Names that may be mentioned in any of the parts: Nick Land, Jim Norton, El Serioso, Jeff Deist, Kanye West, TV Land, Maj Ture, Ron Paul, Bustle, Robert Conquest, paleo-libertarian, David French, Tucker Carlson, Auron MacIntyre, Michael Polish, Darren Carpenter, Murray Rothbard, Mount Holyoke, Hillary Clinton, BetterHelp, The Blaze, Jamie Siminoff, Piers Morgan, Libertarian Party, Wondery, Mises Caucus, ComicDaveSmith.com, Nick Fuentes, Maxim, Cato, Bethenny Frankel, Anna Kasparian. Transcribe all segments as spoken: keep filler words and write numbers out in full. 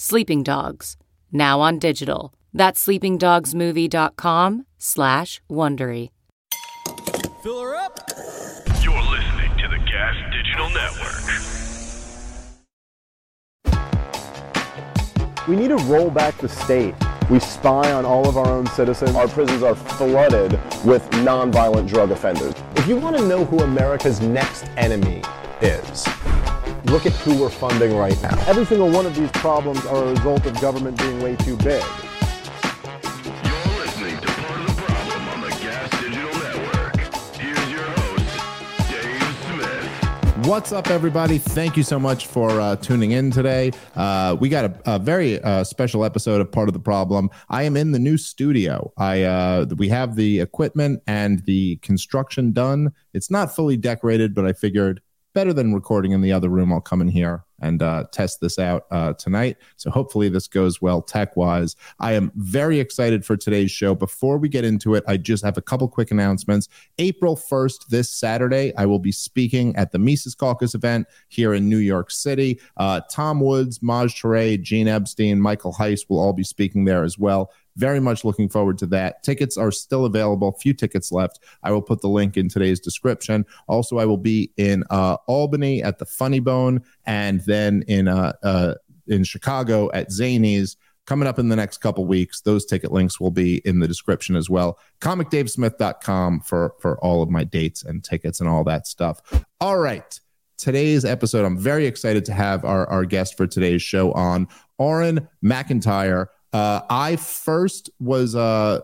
Sleeping Dogs, now on digital. That's sleeping dogs movie dot com slash Wondery. Fill her up. You're listening to the Gas Digital Network. We need to roll back the state. We spy on all of our own citizens. Our prisons are flooded with nonviolent drug offenders. If you want to know who America's next enemy is, look at who we're funding right now. Every single one of these problems are a result of government being way too big. You're listening to Part of the Problem on the Gas Digital Network. Here's your host, Dave Smith. What's up, everybody? Thank you so much for uh, tuning in today. Uh, we got a, a very uh, special episode of Part of the Problem. I am in the new studio. I uh, we have the equipment and the construction done. It's not fully decorated, but I figured, better than recording in the other room, I'll come in here and uh, test this out uh, tonight. So hopefully this goes well tech-wise. I am very excited for today's show. Before we get into it, I just have a couple quick announcements. April first, this Saturday, I will be speaking at the Mises Caucus event here in New York City. Uh, Tom Woods, Maj Ture, Gene Epstein, Michael Heiss will all be speaking there as well. Very much looking forward to that. Tickets are still available. Few tickets left. I will put the link in today's description. Also, I will be in uh, Albany at the Funny Bone, and then in uh, uh, in Chicago at Zany's. Coming up in the next couple weeks, those ticket links will be in the description as well. Comic Dave Smith dot com for, for all of my dates and tickets and all that stuff. All right. Today's episode, I'm very excited to have our, our guest for today's show on, Auron MacIntyre. Uh, I first was uh,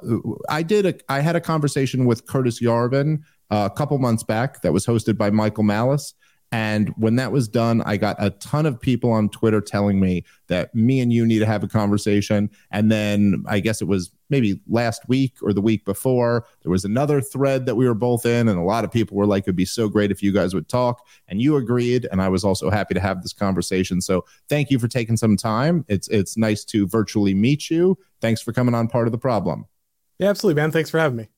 I did a, I had a conversation with Curtis Yarvin uh, a couple months back that was hosted by Michael Malice. And when that was done, I got a ton of people on Twitter telling me that me and you need to have a conversation. And then I guess it was maybe last week or the week before, there was another thread that we were both in, and a lot of people were like, it'd be so great if you guys would talk. And you agreed, and I was also happy to have this conversation. So thank you for taking some time. It's it's nice to virtually meet you. Thanks for coming on Part of the Problem. Yeah, absolutely, man. Thanks for having me.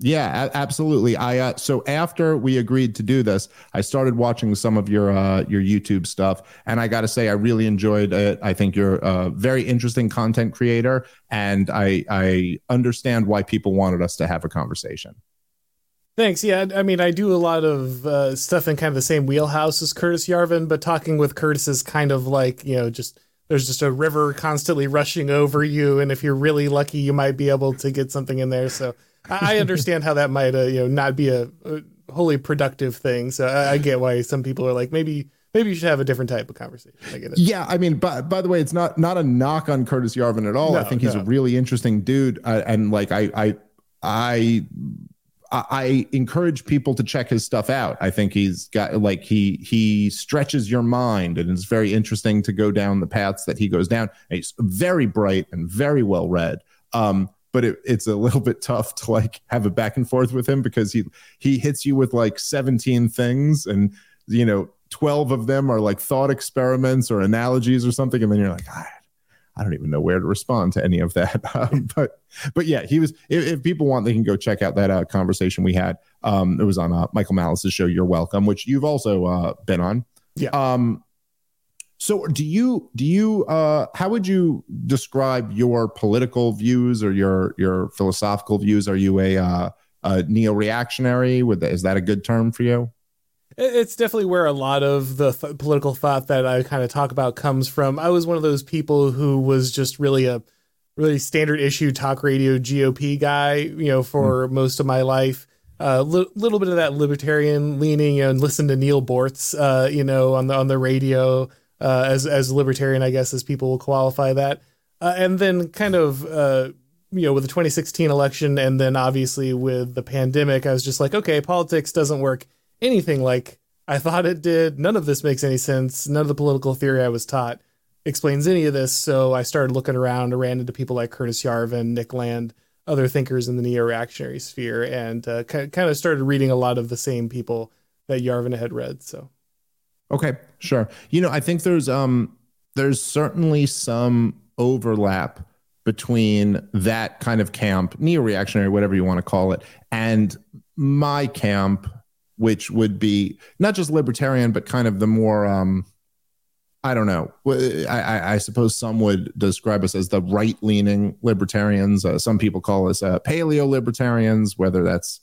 Yeah, absolutely. I uh, so after we agreed to do this, I started watching some of your uh, your YouTube stuff, and I got to say I really enjoyed it. I think you're a very interesting content creator, and I I understand why people wanted us to have a conversation. Thanks. Yeah, I mean, I do a lot of uh, stuff in kind of the same wheelhouse as Curtis Yarvin, but talking with Curtis is kind of like, you know, just there's just a river constantly rushing over you, and if you're really lucky, you might be able to get something in there. So I understand how that might, uh, you know, not be a, a wholly productive thing. So I, I get why some people are like, maybe, maybe you should have a different type of conversation. I get it. Yeah, I mean, by by the way, it's not not a knock on Curtis Yarvin at all. No, I think he's no. a really interesting dude, uh, and like I I I. I encourage people to check his stuff out. I think he's got like he he stretches your mind, and it's very interesting to go down the paths that he goes down. And he's very bright and very well read. Um, but it, it's a little bit tough to like have a back and forth with him, because he he hits you with like seventeen things, and you know, twelve of them are like thought experiments or analogies or something, and then you're like, ah, I don't even know where to respond to any of that. Um, but but yeah, he was. If, if people want, they can go check out that uh, conversation we had. Um, it was on uh, Michael Malice's show, You're Welcome, which you've also uh, been on. Yeah. Um, so do you do you uh, how would you describe your political views or your your philosophical views? Are you a, uh, a neo-reactionary? With the, is that a good term for you? It's definitely where a lot of the th- political thought that I kind of talk about comes from. I was one of those people who was just really a really standard issue talk radio G O P guy, you know, for mm-hmm. most of my life. A uh, li- little bit of that libertarian leaning, you know, and listen to Neil Bortz, uh, you know, on the on the radio uh, as as libertarian, I guess, as people will qualify that. Uh, and then kind of, uh, you know, with the twenty sixteen election and then obviously with the pandemic, I was just like, OK, politics doesn't work anything like I thought it did. None of this makes any sense. None of the political theory I was taught explains any of this. So I started looking around and ran into people like Curtis Yarvin, Nick Land, other thinkers in the neo-reactionary sphere, and uh, k- kind of started reading a lot of the same people that Yarvin had read. So, okay, sure. You know, I think there's um, there's certainly some overlap between that kind of camp, neo-reactionary, whatever you want to call it, and my camp, which would be not just libertarian, but kind of the more, um, I don't know. I, I suppose some would describe us as the right-leaning libertarians. Uh, some people call us uh, paleo-libertarians, whether that's,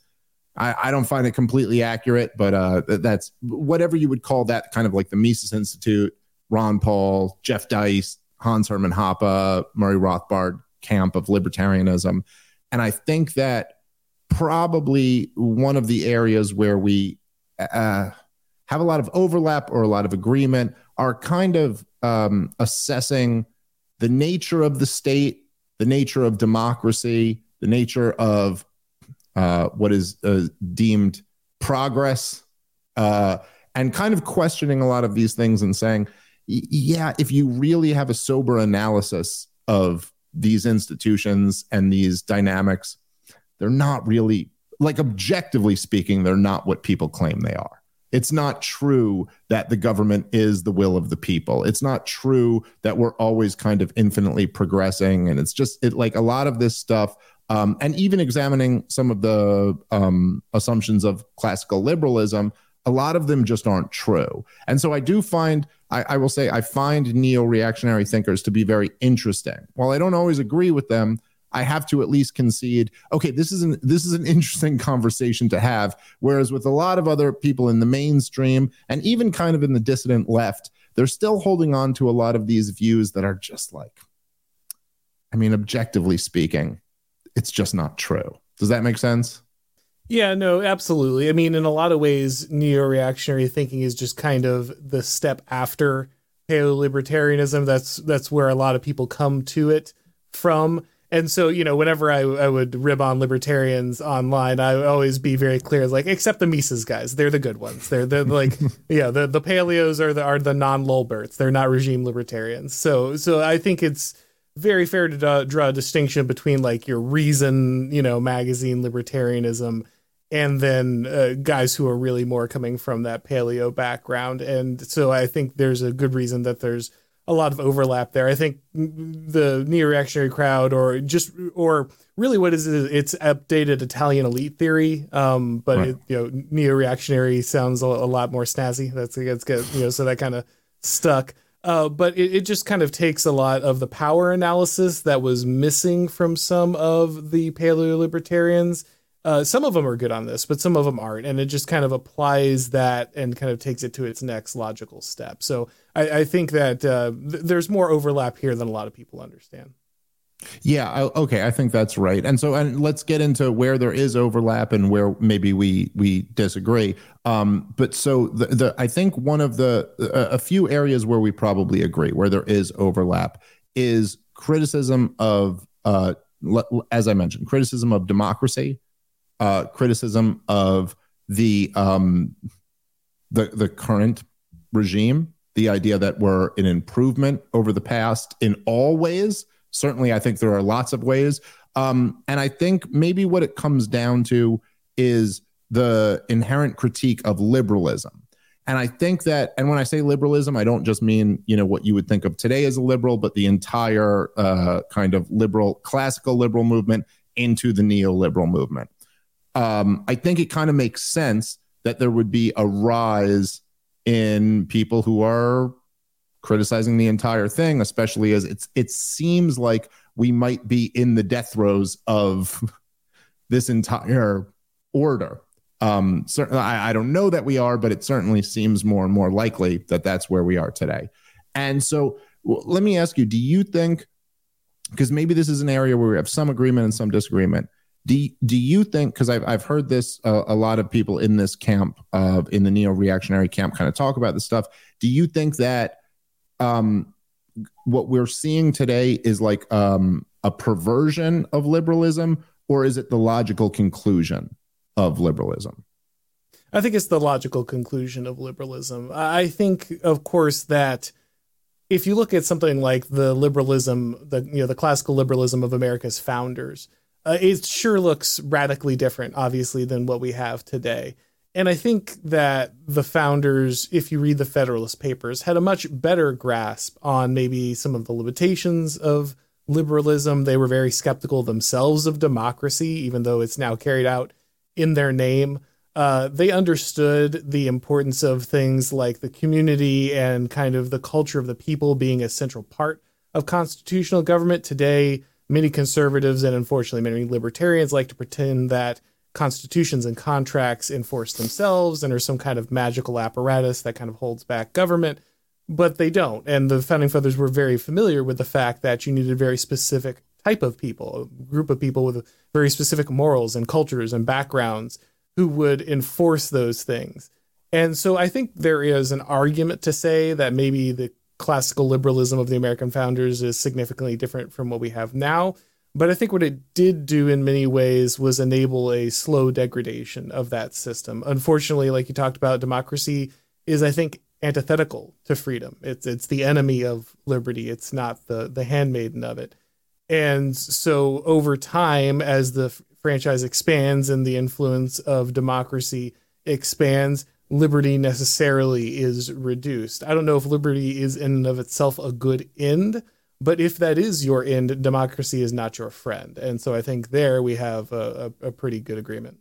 I, I don't find it completely accurate, but uh, that's whatever you would call that, kind of like the Mises Institute, Ron Paul, Jeff Deist, Hans Hermann Hoppe, Murray Rothbard camp of libertarianism. And I think that probably one of the areas where we uh, have a lot of overlap or a lot of agreement are kind of um, assessing the nature of the state, the nature of democracy, the nature of uh, what is uh, deemed progress, uh, and kind of questioning a lot of these things and saying, yeah, if you really have a sober analysis of these institutions and these dynamics, they're not really, like objectively speaking, they're not what people claim they are. It's not true that the government is the will of the people. It's not true that we're always kind of infinitely progressing. And it's just it, like a lot of this stuff, um, and even examining some of the um, assumptions of classical liberalism, a lot of them just aren't true. And so I do find, I, I will say, I find neo-reactionary thinkers to be very interesting. While I don't always agree with them, I have to at least concede, okay, this is an this is an interesting conversation to have. Whereas with a lot of other people in the mainstream and even kind of in the dissident left, they're still holding on to a lot of these views that are just like, I mean, objectively speaking, it's just not true. Does that make sense? Yeah, no, absolutely. I mean, in a lot of ways, neo-reactionary thinking is just kind of the step after paleo-libertarianism. That's that's where a lot of people come to it from. And so, you know, whenever I, I would rib on libertarians online, I would always be very clear, like, except the Mises guys, they're the good ones. They're they're like, yeah, the, the paleos are the are the non-Lulberts. They're not regime libertarians. So so I think it's very fair to d- draw a distinction between like your Reason, you know, magazine libertarianism, and then uh, guys who are really more coming from that paleo background. And so I think there's a good reason that there's a lot of overlap there. I think the neo-reactionary crowd, or just, or really what is it? It's updated Italian elite theory. Um, but right. it, you know, neo-reactionary sounds a, a lot more snazzy. That's, that's good. You know, so that kind of stuck. Uh, but it, it just kind of takes a lot of the power analysis that was missing from some of the paleo libertarians. Uh, some of them are good on this, but some of them aren't. And it just kind of applies that and kind of takes it to its next logical step. So I, I think that uh, th- there's more overlap here than a lot of people understand. Yeah. I, okay. I think that's right. And so, and let's get into where there is overlap and where maybe we, we disagree. Um, but so the, the, I think one of the, a, a few areas where we probably agree, where there is overlap, is criticism of, uh, le- as I mentioned, criticism of democracy. Uh, criticism of the um, the the current regime, the idea that we're an improvement over the past in all ways. Certainly, I think there are lots of ways. Um, and I think maybe what it comes down to is the inherent critique of liberalism. And I think that, and when I say liberalism, I don't just mean, you know, what you would think of today as a liberal, but the entire uh, kind of liberal, classical liberal movement into the neoliberal movement. Um, I think it kind of makes sense that there would be a rise in people who are criticizing the entire thing, especially as it's it seems like we might be in the death throes of this entire order. Um, certainly, I, I don't know that we are, but it certainly seems more and more likely that that's where we are today. And so, let me ask you: do you think because maybe this is an area where we have some agreement and some disagreement. Do, do you think, because I've, I've heard this, uh, a lot of people in this camp, of, in the neo-reactionary camp, kind of talk about this stuff. Do you think that um, what we're seeing today is like um, a perversion of liberalism, or is it the logical conclusion of liberalism? I think it's the logical conclusion of liberalism. I think, of course, that if you look at something like the liberalism, the you know the classical liberalism of America's founders, uh, it sure looks radically different, obviously, than what we have today. And I think that the founders, if you read the Federalist Papers, had a much better grasp on maybe some of the limitations of liberalism. They were very skeptical themselves of democracy, even though it's now carried out in their name. Uh, they understood the importance of things like the community and kind of the culture of the people being a central part of constitutional government. Today, many conservatives and unfortunately many libertarians like to pretend that constitutions and contracts enforce themselves and are some kind of magical apparatus that kind of holds back government, but they don't. And the Founding Fathers were very familiar with the fact that you needed a very specific type of people, a group of people with very specific morals and cultures and backgrounds who would enforce those things. And so I think there is an argument to say that maybe the classical liberalism of the American founders is significantly different from what we have now. But I think what it did do in many ways was enable a slow degradation of that system. Unfortunately, like you talked about, democracy is, I think, antithetical to freedom. It's it's the enemy of liberty. It's not the, the handmaiden of it. And so over time, as the franchise expands and the influence of democracy expands, liberty necessarily is reduced. I don't know if liberty is in and of itself a good end, but if that is your end, democracy is not your friend. And so I think there we have a, a, a pretty good agreement.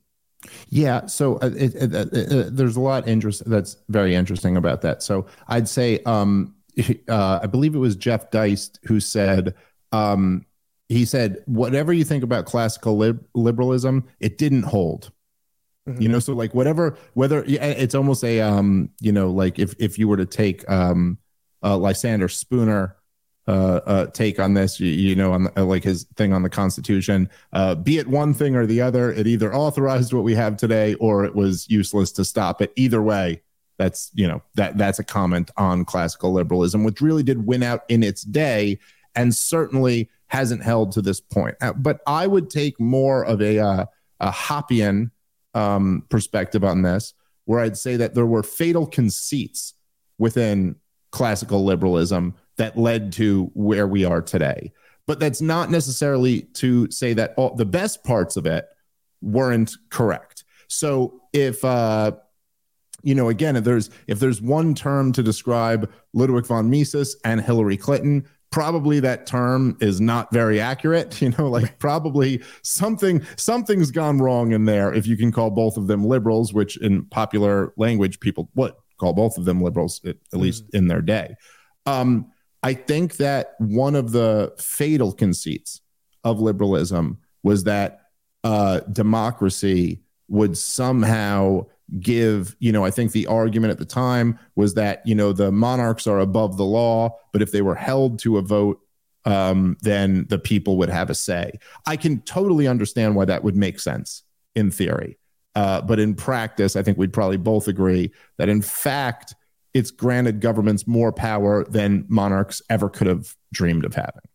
Yeah. So it, it, it, it, there's a lot interest that's very interesting about that. So I'd say, um, uh, I believe it was Jeff Deist who said, um, He said, whatever you think about classical lib- liberalism, it didn't hold, mm-hmm. you know, so like whatever, whether it's almost a, um, you know, like if, if you were to take um, uh, Lysander Spooner uh, uh, take on this, you, you know, on the, like his thing on the Constitution, uh, be it one thing or the other, it either authorized what we have today or it was useless to stop it. Either way, that's, you know, that that's a comment on classical liberalism, which really did win out in its day and certainly hasn't held to this point. But I would take more of a uh, a Hoppian um, perspective on this, where I'd say that there were fatal conceits within classical liberalism that led to where we are today. But that's not necessarily to say that all the best parts of it weren't correct. So if, uh, you know, again, if there's, if there's one term to describe Ludwig von Mises and Hillary Clinton, probably that term is not very accurate, you know, like probably something something's gone wrong in there if you can call both of them liberals, which in popular language, people would call both of them liberals, at, at least mm. in their day. Um, I think that one of the fatal conceits of liberalism was that uh, democracy would somehow give, you know, I think the argument at the time was that, you know, the monarchs are above the law, but if they were held to a vote, um, then the people would have a say. I can totally understand why that would make sense in theory. Uh, but in practice, I think we'd probably both agree that in fact, it's granted governments more power than monarchs ever could have dreamed of having.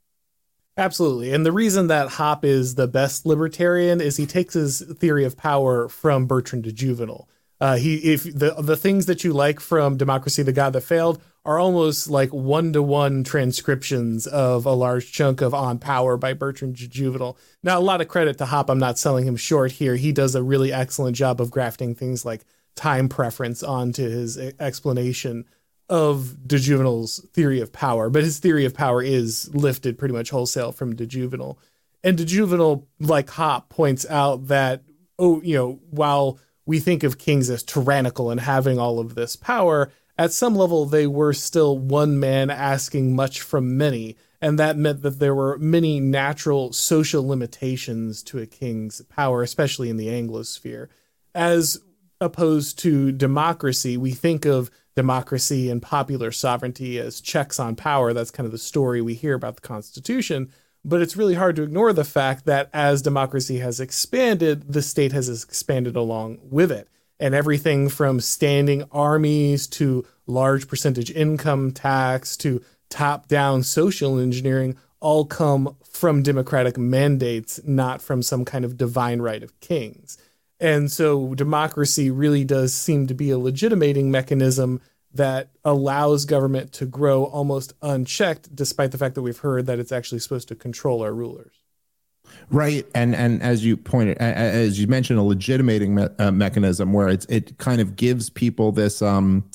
Absolutely. And the reason that Hoppe is the best libertarian is he takes his theory of power from Bertrand de Jouvenel. Uh, he, if the the things that you like from Democracy, the God That Failed are almost like one-to-one transcriptions of a large chunk of On Power by Bertrand de Jouvenel. Now, a lot of credit to Hoppe. I'm not selling him short here. He does a really excellent job of grafting things like time preference onto his explanation of de Jouvenel's theory of power. But his theory of power is lifted pretty much wholesale from de Jouvenel. And de Jouvenel, like Hoppe, points out that, oh, you know, while we think of kings as tyrannical and having all of this power, at some level, they were still one man asking much from many. And that meant that there were many natural social limitations to a king's power, especially in the Anglosphere. As opposed to democracy, we think of democracy and popular sovereignty as checks on power. That's kind of the story we hear about the Constitution. But it's really hard to ignore the fact that as democracy has expanded, the state has expanded along with it. And everything from standing armies to large percentage income tax to top-down social engineering all come from democratic mandates, not from some kind of divine right of kings. And so democracy really does seem to be a legitimating mechanism that allows government to grow almost unchecked, despite the fact that we've heard that it's actually supposed to control our rulers. Right. And and as you pointed, as you mentioned, a legitimating me- uh, mechanism where it's, it kind of gives people this um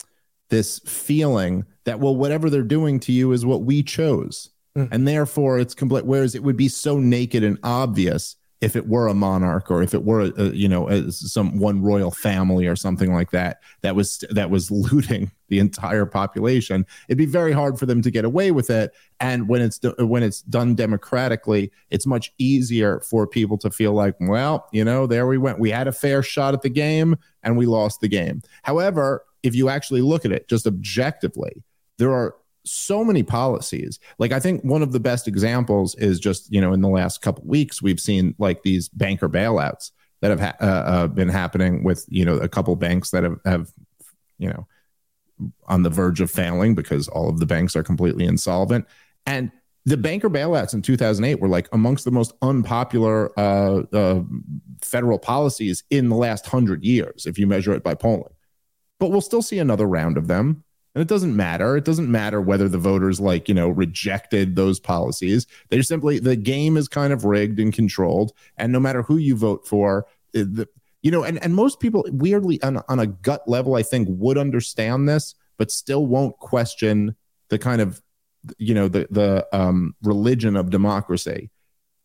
this feeling that, well, whatever they're doing to you is what we chose. Mm. And therefore it's complete. Whereas it would be so naked and obvious if it were a monarch or if it were, a, you know, a, some one royal family or something like that, that was that was looting the entire population. It'd be very hard for them to get away with it. And when it's when it's done democratically, it's much easier for people to feel like, well, you know, there we went. We had a fair shot at the game and we lost the game. However, if you actually look at it just objectively, there are so many policies. Like, I think one of the best examples is just, you know, in the last couple of weeks, we've seen like these banker bailouts that have ha- uh, uh, been happening with, you know, a couple banks that have, have, you know, on the verge of failing because all of the banks are completely insolvent. And the banker bailouts in two thousand eight were like amongst the most unpopular uh, uh, federal policies in the last hundred years, if you measure it by polling. But we'll still see another round of them. And it doesn't matter. It doesn't matter whether the voters, like, you know, rejected those policies. They're simply, the game is kind of rigged and controlled. And no matter who you vote for, the, you know, and, and most people weirdly on, on a gut level, I think, would understand this, but still won't question the kind of, you know, the, the um, religion of democracy,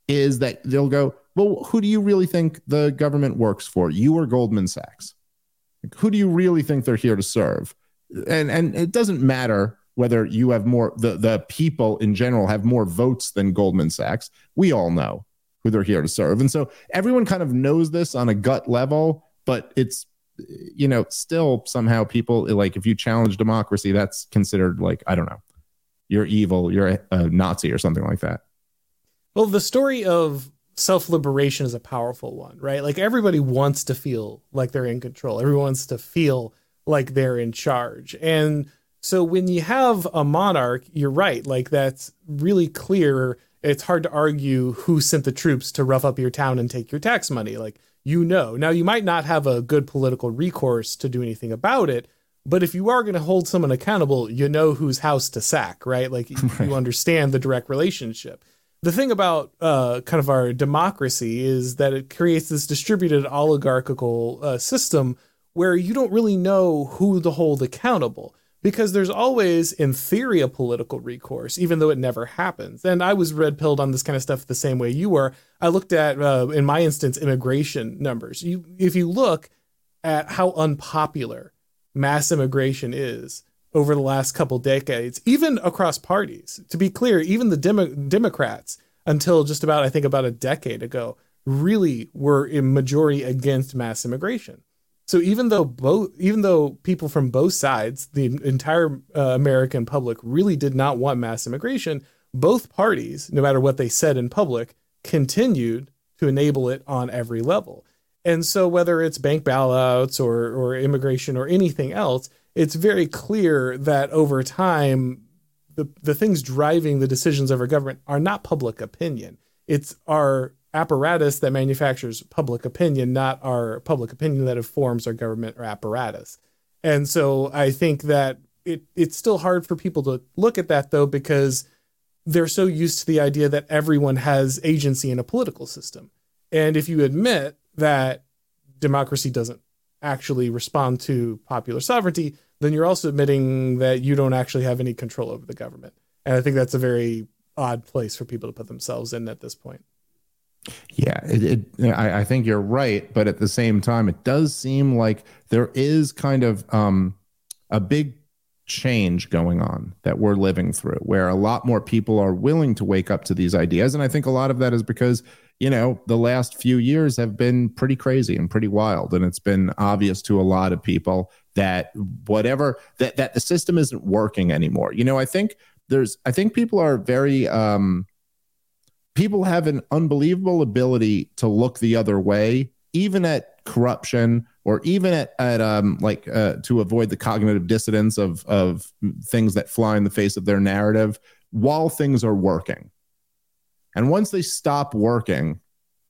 is that they'll go, well, who do you really think the government works for? You or Goldman Sachs? Like, who do you really think they're here to serve? And and it doesn't matter whether you have more, the, the people in general have more votes than Goldman Sachs. We all know who they're here to serve. And so everyone kind of knows this on a gut level, but it's, you know, still somehow people, like, if you challenge democracy, that's considered like, I don't know, you're evil, you're a, a Nazi or something like that. Well, the story of self-liberation is a powerful one, right? Like, everybody wants to feel like they're in control. Everyone wants to feel like they're in charge. And so when you have a monarch, you're right. Like, that's really clear. It's hard to argue who sent the troops to rough up your town and take your tax money. Like, you know, now you might not have a good political recourse to do anything about it, but if you are going to hold someone accountable, you know whose house to sack, right? Like, right. You understand the direct relationship. The thing about uh, kind of our democracy is that it creates this distributed oligarchical uh, system where you don't really know who to hold accountable, because there's always, in theory, a political recourse, even though it never happens. And I was red-pilled on this kind of stuff the same way you were. I looked at, uh, in my instance, immigration numbers. You, if you look at how unpopular mass immigration is over the last couple decades, even across parties, to be clear, even the Dem- Democrats, until just about, I think, about a decade ago, really were in majority against mass immigration. So even though both, even though people from both sides, the entire uh, American public really did not want mass immigration, both parties, no matter what they said in public, continued to enable it on every level. And so whether it's bank bailouts or, or immigration or anything else, it's very clear that over time, the, the things driving the decisions of our government are not public opinion. It's our apparatus that manufactures public opinion, not our public opinion that informs our government or apparatus. And so I think that it it's still hard for people to look at that, though, because they're so used to the idea that everyone has agency in a political system. And if you admit that democracy doesn't actually respond to popular sovereignty, then you're also admitting that you don't actually have any control over the government. And I think that's a very odd place for people to put themselves in at this point. Yeah, it, it, I, I think you're right. But at the same time, it does seem like there is kind of um, a big change going on that we're living through, where a lot more people are willing to wake up to these ideas. And I think a lot of that is because, you know, the last few years have been pretty crazy and pretty wild. And it's been obvious to a lot of people that whatever that, that the system isn't working anymore. You know, I think there's I think people are very um people have an unbelievable ability to look the other way, even at corruption, or even at, at um, like uh, to avoid the cognitive dissonance of of things that fly in the face of their narrative while things are working. And once they stop working,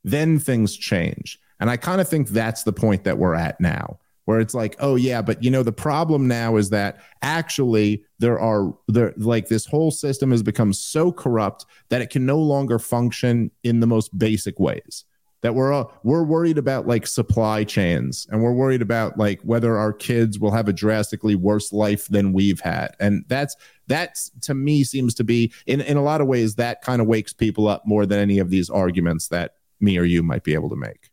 then things change. And I kind of think that's the point that we're at now, where it's like, oh yeah, but you know, the problem now is that actually there are there like this whole system has become so corrupt that it can no longer function in the most basic ways. That we're all, we're worried about like supply chains, and we're worried about like whether our kids will have a drastically worse life than we've had. And that's that's to me seems to be in, in a lot of ways that kind of wakes people up more than any of these arguments that me or you might be able to make.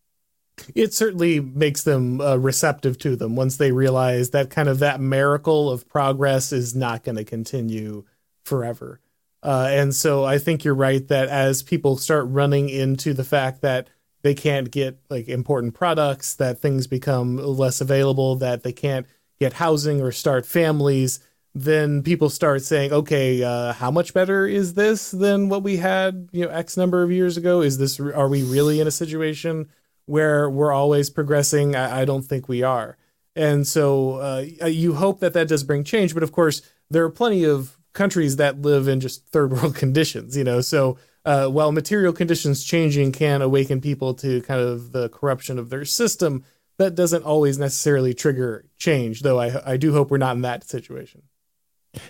It certainly makes them uh, receptive to them once they realize that kind of that miracle of progress is not going to continue forever. Uh, and so I think you're right that as people start running into the fact that they can't get like important products, that things become less available, that they can't get housing or start families, then people start saying, okay, uh, how much better is this than what we had, you know, X number of years ago? Is this, are we really in a situation where we're always progressing? I, I don't think we are. And so uh, you hope that that does bring change. But of course, there are plenty of countries that live in just third world conditions, you know. So uh, while material conditions changing can awaken people to kind of the corruption of their system, that doesn't always necessarily trigger change, though I, I do hope we're not in that situation.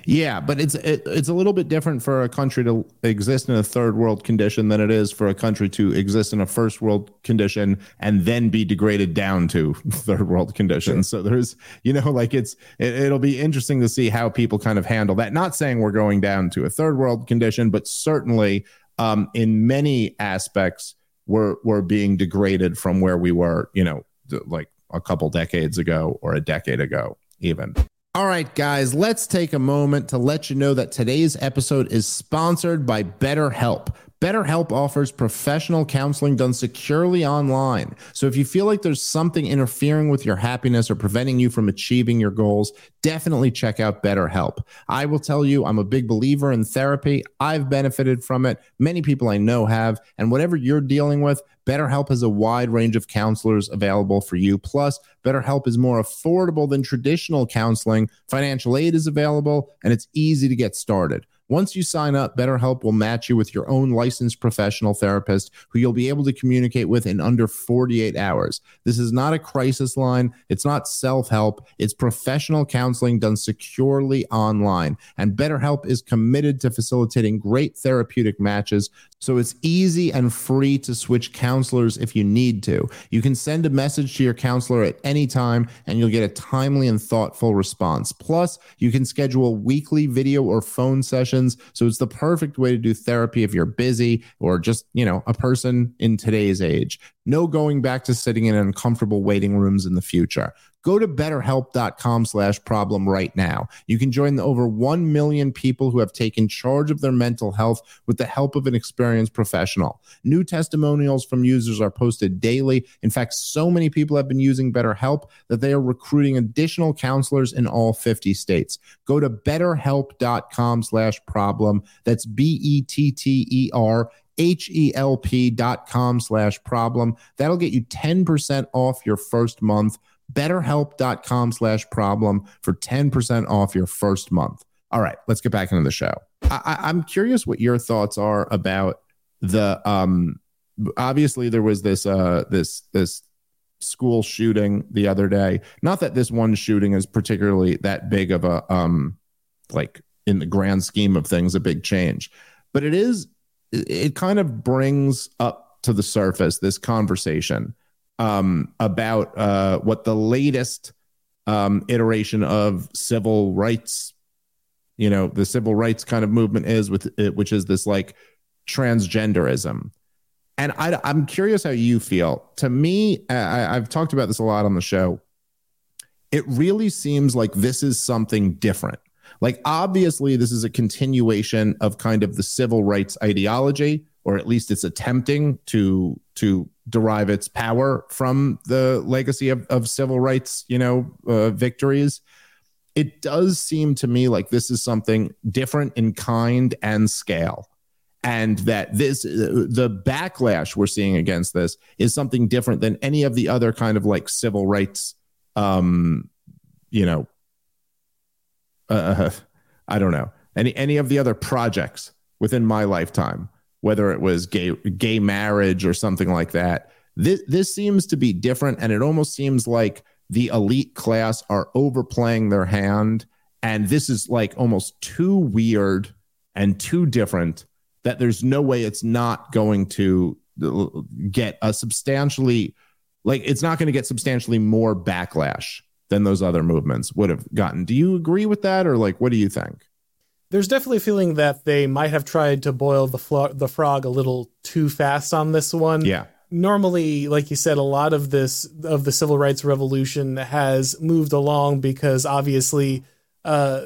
Yeah, but it's it, it's a little bit different for a country to exist in a third world condition than it is for a country to exist in a first world condition and then be degraded down to third world conditions. Sure. So there's, you know, like it's it, it'll be interesting to see how people kind of handle that. Not saying we're going down to a third world condition, but certainly um, in many aspects we're we're being degraded from where we were, you know, like a couple decades ago or a decade ago even. All right, guys, let's take a moment to let you know that today's episode is sponsored by BetterHelp. BetterHelp offers professional counseling done securely online. So if you feel like there's something interfering with your happiness or preventing you from achieving your goals, definitely check out BetterHelp. I will tell you, I'm a big believer in therapy. I've benefited from it. Many people I know have. And whatever you're dealing with, BetterHelp has a wide range of counselors available for you. Plus, BetterHelp is more affordable than traditional counseling. Financial aid is available, and it's easy to get started. Once you sign up, BetterHelp will match you with your own licensed professional therapist who you'll be able to communicate with in under forty-eight hours. This is not a crisis line. It's not self-help. It's professional counseling done securely online. And BetterHelp is committed to facilitating great therapeutic matches, so it's easy and free to switch counselors if you need to. You can send a message to your counselor at any time, and you'll get a timely and thoughtful response. Plus, you can schedule weekly video or phone sessions. So it's the perfect way to do therapy if you're busy or just, you know, a person in today's age. No going back to sitting in uncomfortable waiting rooms in the future. Go to betterhelp.com slash problem right now. You can join the over one million people who have taken charge of their mental health with the help of an experienced professional. New testimonials from users are posted daily. In fact, so many people have been using BetterHelp that they are recruiting additional counselors in all fifty states. Go to betterhelp.com slash problem. That's B E T T E R H-E-L-P dot com slash problem. That'll get you ten percent off your first month. BetterHelp.com slash problem for ten percent off your first month. All right, let's get back into the show. I, I'm curious what your thoughts are about the, um, obviously there was this, uh, this, this school shooting the other day. Not that this one shooting is particularly that big of a, um, like in the grand scheme of things, a big change, but it is, it kind of brings up to the surface this conversation um, about uh, what the latest um, iteration of civil rights, you know, the civil rights kind of movement is, with it, which is this like transgenderism. And I, I'm curious how you feel. To me, I, I've talked about this a lot on the show. It really seems like this is something different. Like, obviously, this is a continuation of kind of the civil rights ideology, or at least it's attempting to to derive its power from the legacy of, of civil rights, you know, uh, victories. It does seem to me like this is something different in kind and scale. And that this, the backlash we're seeing against this is something different than any of the other kind of like civil rights, um, you know, uh, I don't know, any any of the other projects within my lifetime, whether it was gay gay marriage or something like that. This this seems to be different, and it almost seems like the elite class are overplaying their hand, and this is like almost too weird and too different that there's no way it's not going to get a substantially, like, it's not going to get substantially more backlash than those other movements would have gotten. Do you agree with that, or like, what do you think? There's definitely a feeling that they might have tried to boil the flo- the frog a little too fast on this one. Yeah. Normally, like you said, a lot of this, of the civil rights revolution has moved along because obviously, uh,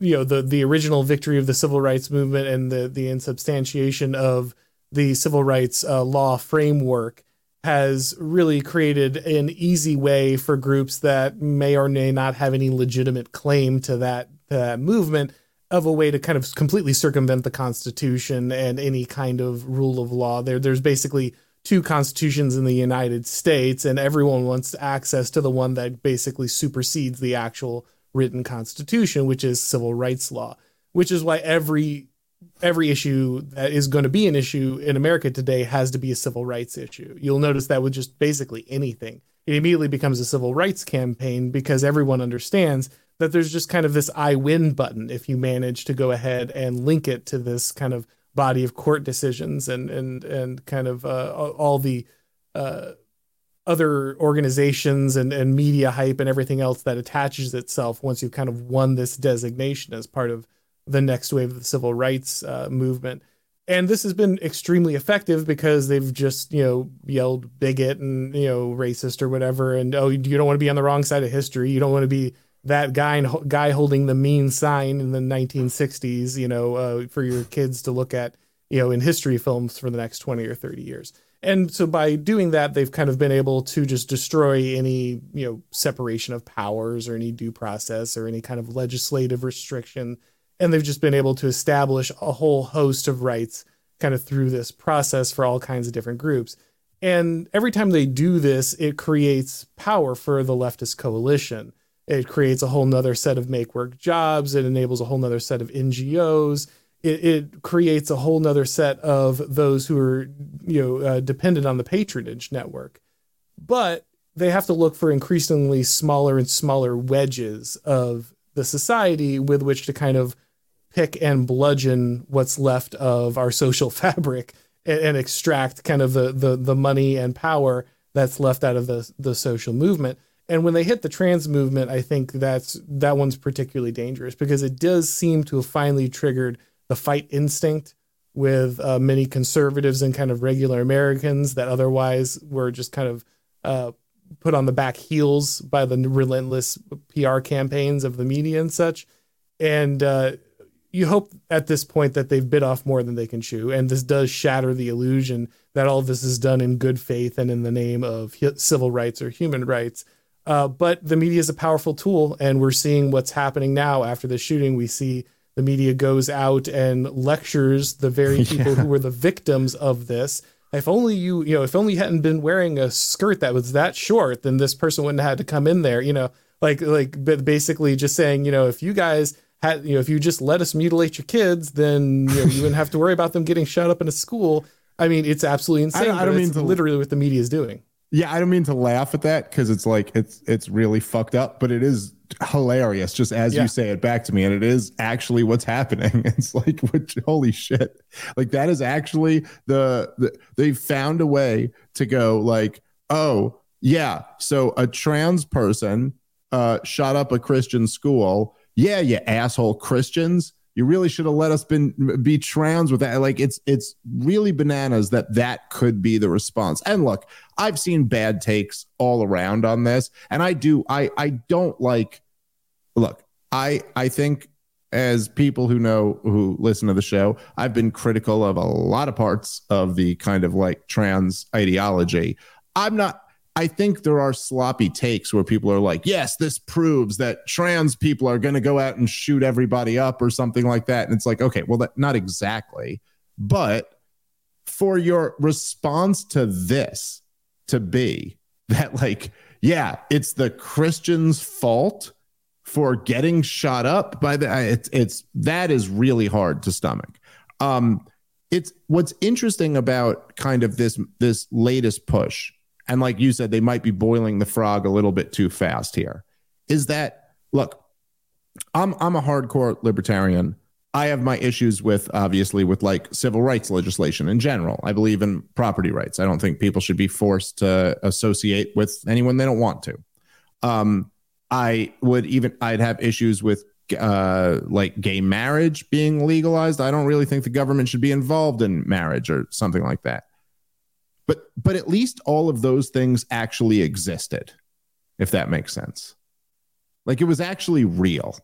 you know, the, the original victory of the civil rights movement and the, the insubstantiation of the civil rights uh, law framework has really created an easy way for groups that may or may not have any legitimate claim to that, to that movement, of a way to kind of completely circumvent the Constitution and any kind of rule of law. There, there's basically two constitutions in the United States, and everyone wants access to the one that basically supersedes the actual written constitution, which is civil rights law, which is why every every issue that is going to be an issue in America today has to be a civil rights issue. You'll notice that with just basically anything, it immediately becomes a civil rights campaign, because everyone understands that there's just kind of this I win button if you manage to go ahead and link it to this kind of body of court decisions and and and kind of uh, all the uh other organizations and, and media hype and everything else that attaches itself once you've kind of won this designation as part of the next wave of the civil rights uh, movement. And this has been extremely effective because they've just, you know, yelled bigot and, you know, racist or whatever. And, oh, you don't want to be on the wrong side of history. You don't want to be that guy and guy holding the mean sign in the nineteen sixties, you know, uh, for your kids to look at, you know, in history films for the next twenty or thirty years. And so by doing that, they've kind of been able to just destroy any, you know, separation of powers or any due process or any kind of legislative restriction. And they've just been able to establish a whole host of rights kind of through this process for all kinds of different groups. And every time they do this, it creates power for the leftist coalition. It creates a whole nother set of make work jobs. It enables a whole nother set of N G Os. It, it creates a whole nother set of those who are, you know, uh, dependent on the patronage network, but they have to look for increasingly smaller and smaller wedges of the society with which to kind of pick and bludgeon what's left of our social fabric and, and extract kind of the, the, the money and power that's left out of the, the social movement. And when they hit the trans movement, I think that's, that one's particularly dangerous because it does seem to have finally triggered the fight instinct with uh, many conservatives and kind of regular Americans that otherwise were just kind of uh, put on the back heels by the relentless P R campaigns of the media and such. And uh, you hope at this point that they've bit off more than they can chew. And this does shatter the illusion that all of this is done in good faith and in the name of civil rights or human rights. Uh, but the media is a powerful tool, and we're seeing what's happening now after the shooting. We see the media goes out and lectures the very people yeah. who were the victims of this. If only you, you know, if only you hadn't been wearing a skirt that was that short, then this person wouldn't have had to come in there, you know, like, like basically just saying, you know, if you guys had, you know, if you just let us mutilate your kids, then you, know, you wouldn't have to worry about them getting shut up in a school. I mean, it's absolutely insane. I don't, I don't mean to literally what the media is doing. Yeah. I don't mean to laugh at that, 'cause it's like, it's, it's really fucked up, but it is hilarious just as yeah. you say it back to me, and it is actually what's happening. It's like, which, holy shit, like that is actually the, the they found a way to go like, oh yeah, so a trans person uh shot up a Christian school. Yeah, you asshole Christians, you really should have let us been be trans with that. Like, it's it's really bananas that that could be the response. And look, I've seen bad takes all around on this, and I do I I don't like. Look, I I think as people who know who listen to the show, I've been critical of a lot of parts of the kind of like trans ideology. I'm not. I think there are sloppy takes where people are like, yes, this proves that trans people are going to go out and shoot everybody up or something like that. And it's like, okay, well, that, not exactly. But for your response to this to be that, like, yeah, it's the Christians' fault for getting shot up by the, it's, it's, that is really hard to stomach. Um, it's what's interesting about kind of this, this latest push. And like you said, they might be boiling the frog a little bit too fast here, is that, look, I'm I'm a hardcore libertarian. I have my issues with, obviously, with like civil rights legislation in general. I believe in property rights. I don't think people should be forced to associate with anyone they don't want to. Um, I would even, I'd have issues with uh, like gay marriage being legalized. I don't really think the government should be involved in marriage or something like that. But but at least all of those things actually existed, if that makes sense. Like, it was actually real.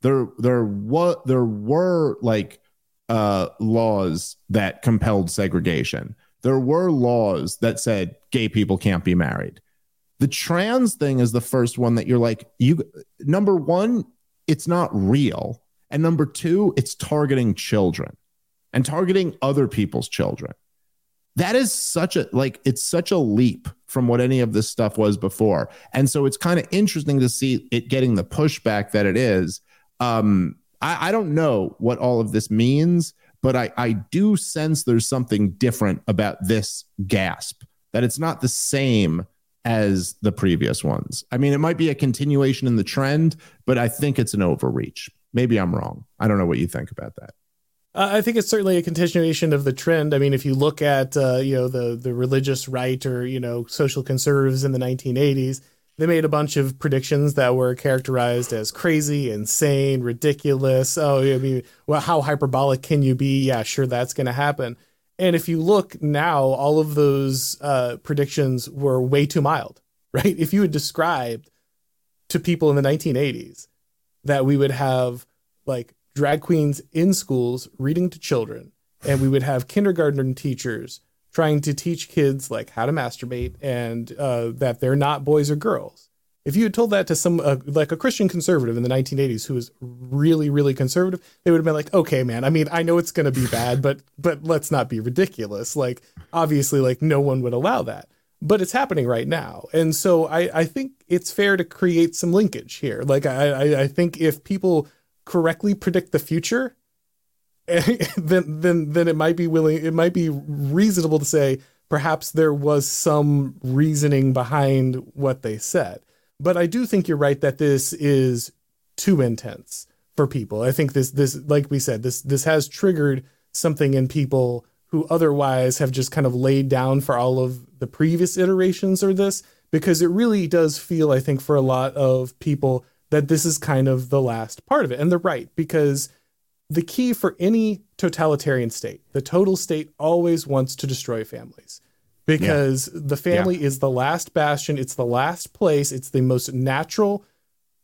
There there was there were like uh, laws that compelled segregation. There were laws that said gay people can't be married. The trans thing is the first one that you're like, you number one, it's not real, and number two, it's targeting children and targeting other people's children. That is such a, like, it's such a leap from what any of this stuff was before. And so it's kind of interesting to see it getting the pushback that it is. Um, I, I don't know what all of this means, but I, I do sense there's something different about this gasp, that it's not the same as the previous ones. I mean, it might be a continuation in the trend, but I think it's an overreach. Maybe I'm wrong. I don't know what you think about that. Uh, I think it's certainly a continuation of the trend. I mean, if you look at, uh, you know, the, the religious right or, you know, social conservatives in the nineteen eighties, they made a bunch of predictions that were characterized as crazy, insane, ridiculous. Oh, I mean, well, how hyperbolic can you be? Yeah, sure, that's going to happen. And if you look now, all of those uh, predictions were way too mild, right? If you had described to people in the nineteen eighties that we would have, like, drag queens in schools reading to children, and we would have kindergarten teachers trying to teach kids like how to masturbate and uh, that they're not boys or girls. If you had told that to some uh, like a Christian conservative in the nineteen eighties who was really, really conservative, they would have been like, okay, man, I mean, I know it's going to be bad, but but let's not be ridiculous. Like, obviously, like, no one would allow that. But it's happening right now. And so I, I think it's fair to create some linkage here. Like, I, I, I think if people correctly predict the future, then then then it might be willing it might be reasonable to say perhaps there was some reasoning behind what they said. But I do think you're right that this is too intense for people. I think this this like we said, this this has triggered something in people who otherwise have just kind of laid down for all of the previous iterations or this, because it really does feel, I think, for a lot of people, that this is kind of the last part of it. And they're right, because the key for any totalitarian state, the total state always wants to destroy families, because yeah. the family yeah. is the last bastion. It's the last place. It's the most natural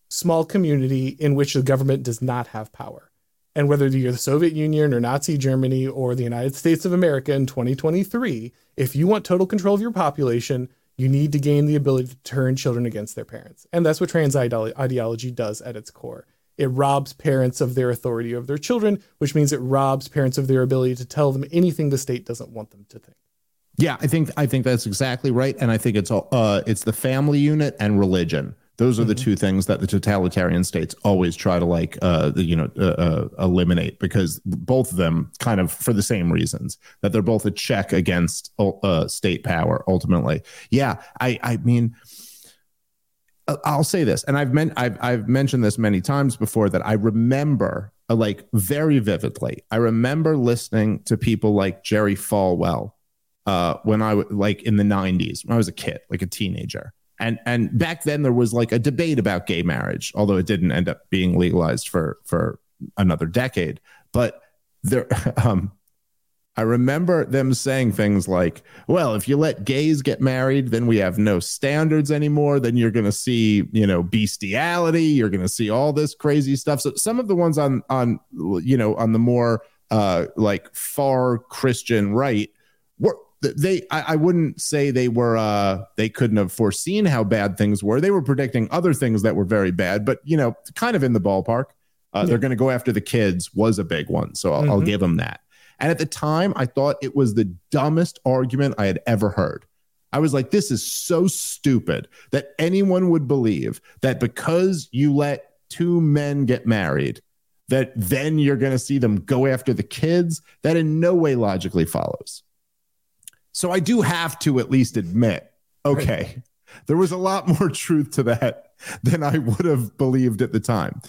small community in which the government does not have power. And whether you're the Soviet Union or Nazi Germany or the United States of America in twenty twenty-three, if you want total control of your population, you need to gain the ability to turn children against their parents. And that's what trans ide- ideology does at its core. It robs parents of their authority over their children, which means it robs parents of their ability to tell them anything the state doesn't want them to think. Yeah, I think I think that's exactly right. And I think it's all uh, it's the family unit and religion. Those are mm-hmm. the two things that the totalitarian states always try to like, uh, you know, uh, uh, eliminate, because both of them kind of for the same reasons, that they're both a check against uh, state power ultimately. Yeah, I, I mean, I'll say this, and I've meant I've I've mentioned this many times before, that I remember uh, like very vividly. I remember listening to people like Jerry Falwell uh, when I was like in the nineties, when I was a kid, like a teenager. And and back then there was like a debate about gay marriage, although it didn't end up being legalized for, for another decade. But there, um, I remember them saying things like, well, if you let gays get married, then we have no standards anymore. Then you're going to see, you know, bestiality. You're going to see all this crazy stuff. So some of the ones on, on you know, on the more uh, like far Christian right were they I, I wouldn't say they were uh, they couldn't have foreseen how bad things were. They were predicting other things that were very bad, but, you know, kind of in the ballpark. Uh, yeah. They're going to go after the kids was a big one. So I'll, mm-hmm. I'll give them that. And at the time, I thought it was the dumbest argument I had ever heard. I was like, this is so stupid that anyone would believe that because you let two men get married, that then you're going to see them go after the kids. That in no way logically follows. So I do have to at least admit, okay, right. There was a lot more truth to that than I would have believed at the time.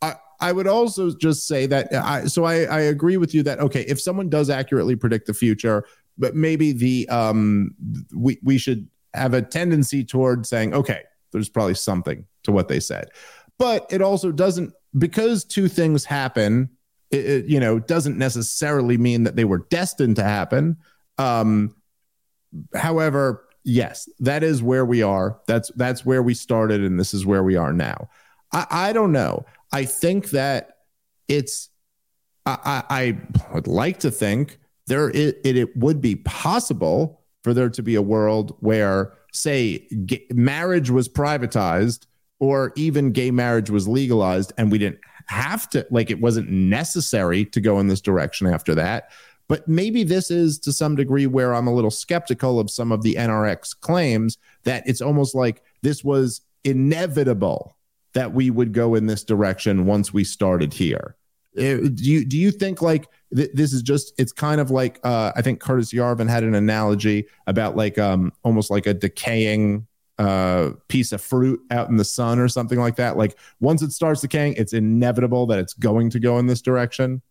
I, I would also just say that, I, so I, I agree with you that, okay, if someone does accurately predict the future, but maybe the um, we we should have a tendency toward saying, okay, there's probably something to what they said. But it also doesn't, because two things happen, it, it you know, doesn't necessarily mean that they were destined to happen. Um, however, yes, that is where we are. That's that's where we started, and this is where we are now. I, I don't know. I think that it's, I, I, I would like to think there it, it it would be possible for there to be a world where, say, g- marriage was privatized, or even gay marriage was legalized, and we didn't have to, like, it wasn't necessary to go in this direction after that. But maybe this is to some degree where I'm a little skeptical of some of the N R X claims, that it's almost like this was inevitable that we would go in this direction once we started here. It, do you, do you think like th- this is just, it's kind of like, uh, I think Curtis Yarvin had an analogy about like um, almost like a decaying uh, piece of fruit out in the sun or something like that. Like once it starts decaying, it's inevitable that it's going to go in this direction.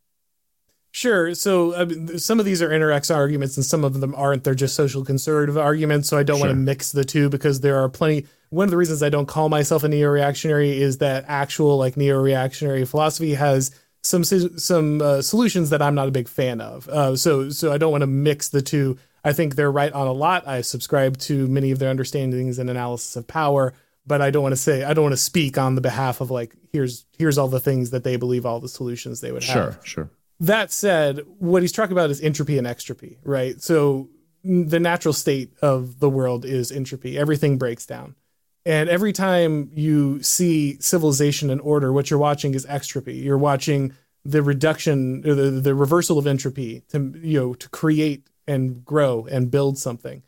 Sure. So I mean, some of these are N R X arguments and some of them aren't. They're just social conservative arguments. So I don't sure. want to mix the two, because there are plenty. One of the reasons I don't call myself a neo-reactionary is that actual like neo-reactionary philosophy has some some uh, solutions that I'm not a big fan of. Uh, so so I don't want to mix the two. I think they're right on a lot. I subscribe to many of their understandings and analysis of power, but I don't want to say, I don't want to speak on the behalf of like, here's here's all the things that they believe, all the solutions they would have. Sure, sure. That said, what he's talking about is entropy and extropy, right? So the natural state of the world is entropy. Everything breaks down. And every time you see civilization and order, what you're watching is extropy. You're watching the reduction, or the, the reversal of entropy to, you know, to create and grow and build something.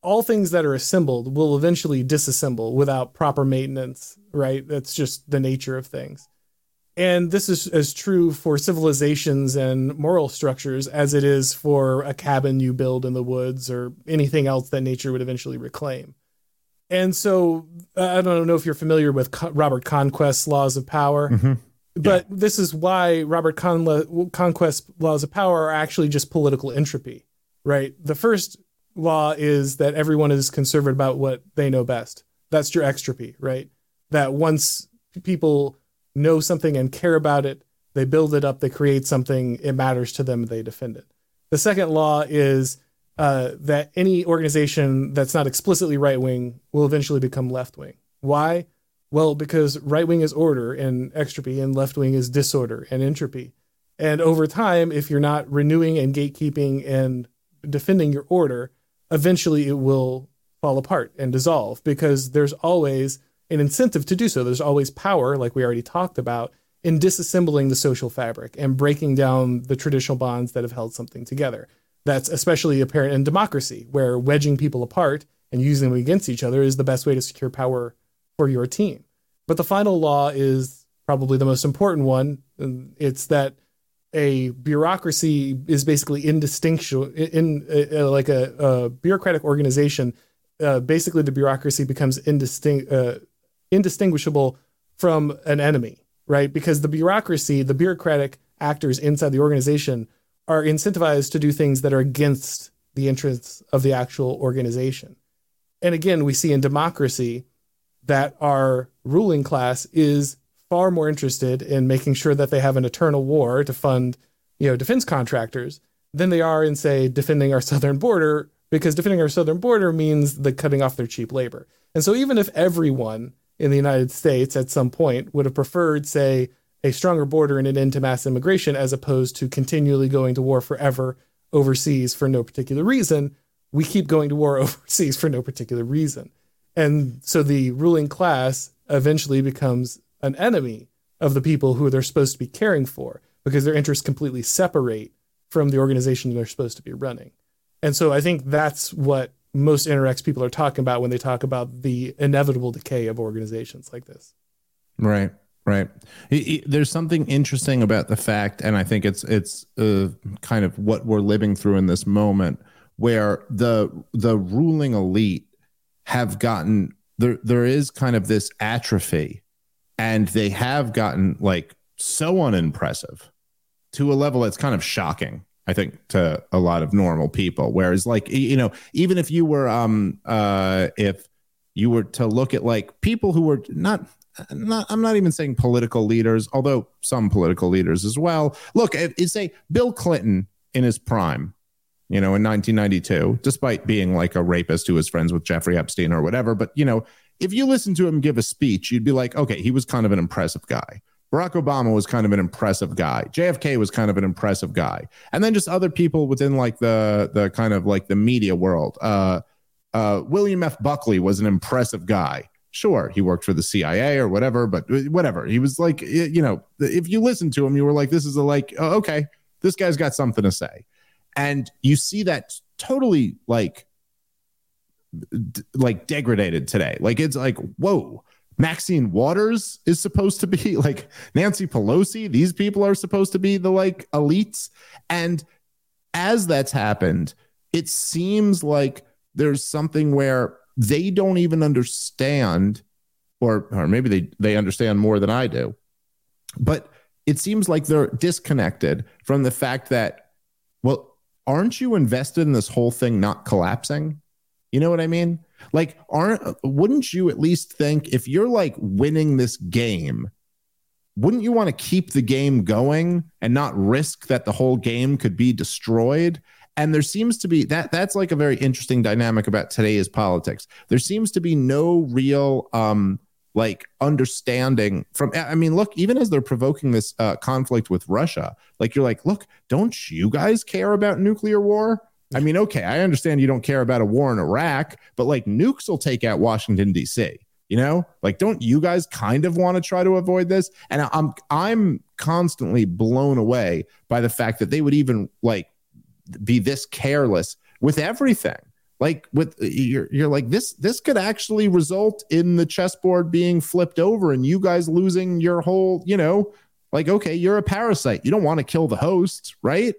All things that are assembled will eventually disassemble without proper maintenance, right? That's just the nature of things. And this is as true for civilizations and moral structures as it is for a cabin you build in the woods or anything else that nature would eventually reclaim. And so I don't know if you're familiar with Robert Conquest's laws of power, mm-hmm. but yeah. this is why Robert Con- Conquest's laws of power are actually just political entropy, right? The first law is that everyone is conservative about what they know best. That's your extropy, right? That once people know something and care about it, they build it up, they create something, it matters to them, they defend it. The second law is uh, that any organization that's not explicitly right-wing will eventually become left-wing. Why? Well, because right-wing is order and extropy, and left-wing is disorder and entropy. And over time, if you're not renewing and gatekeeping and defending your order, eventually it will fall apart and dissolve, because there's always an incentive to do so. There's always power, like we already talked about, in disassembling the social fabric and breaking down the traditional bonds that have held something together. That's especially apparent in democracy, where wedging people apart and using them against each other is the best way to secure power for your team. But the final law is probably the most important one. It's that a bureaucracy is basically indistinguishable, in, in uh, like a, a bureaucratic organization. Uh, basically, the bureaucracy becomes indistinct. Uh, indistinguishable from an enemy, right? Because the bureaucracy, the bureaucratic actors inside the organization are incentivized to do things that are against the interests of the actual organization. And again, we see in democracy that our ruling class is far more interested in making sure that they have an eternal war to fund, you know, defense contractors than they are in, say, defending our southern border, because defending our southern border means the cutting off their cheap labor. And so even if everyone in the United States at some point would have preferred, say, a stronger border and an end to mass immigration as opposed to continually going to war forever overseas for no particular reason, we keep going to war overseas for no particular reason. And so the ruling class eventually becomes an enemy of the people who they're supposed to be caring for, because their interests completely separate from the organization they're supposed to be running. And so I think that's what most Interrex people are talking about when they talk about the inevitable decay of organizations like this. Right, right. There's something interesting about the fact, and I think it's it's uh, kind of what we're living through in this moment, where the the ruling elite have gotten, there. there is kind of this atrophy, and they have gotten like so unimpressive to a level that's kind of shocking, I think, to a lot of normal people. Whereas, like, you know, even if you were, um, uh, if you were to look at like people who were not, not, I'm not even saying political leaders, although some political leaders as well. Look, it's say Bill Clinton in his prime, you know, in nineteen ninety-two, despite being like a rapist who was friends with Jeffrey Epstein or whatever. But, you know, if you listen to him give a speech, you'd be like, okay, he was kind of an impressive guy. Barack Obama was kind of an impressive guy. J F K was kind of an impressive guy. And then just other people within like the the kind of like the media world. Uh, uh, William F. Buckley was an impressive guy. Sure, he worked for the C I A or whatever, but whatever. He was like, you know, if you listen to him, you were like, this is a like, oh, okay, this guy's got something to say. And you see that totally like, d- like degraded today. Like, it's like, whoa. Maxine Waters is supposed to be like Nancy Pelosi. These people are supposed to be the like elites. And as that's happened, it seems like there's something where they don't even understand, or, or maybe they, they understand more than I do, but it seems like they're disconnected from the fact that, well, aren't you invested in this whole thing not collapsing? You know what I mean? Like, aren't wouldn't you at least think, if you're like winning this game, wouldn't you want to keep the game going and not risk that the whole game could be destroyed? And there seems to be that that's like a very interesting dynamic about today's politics. There seems to be no real um like understanding from, I mean, look, even as they're provoking this uh, conflict with Russia, like you're like, look, don't you guys care about nuclear war? I mean, okay, I understand you don't care about a war in Iraq, but like nukes will take out Washington, D C, you know, like, don't you guys kind of want to try to avoid this? And I'm, I'm constantly blown away by the fact that they would even like be this careless with everything. Like with you're, you're like this, this could actually result in the chessboard being flipped over and you guys losing your whole, you know, like, okay, you're a parasite. You don't want to kill the host, right?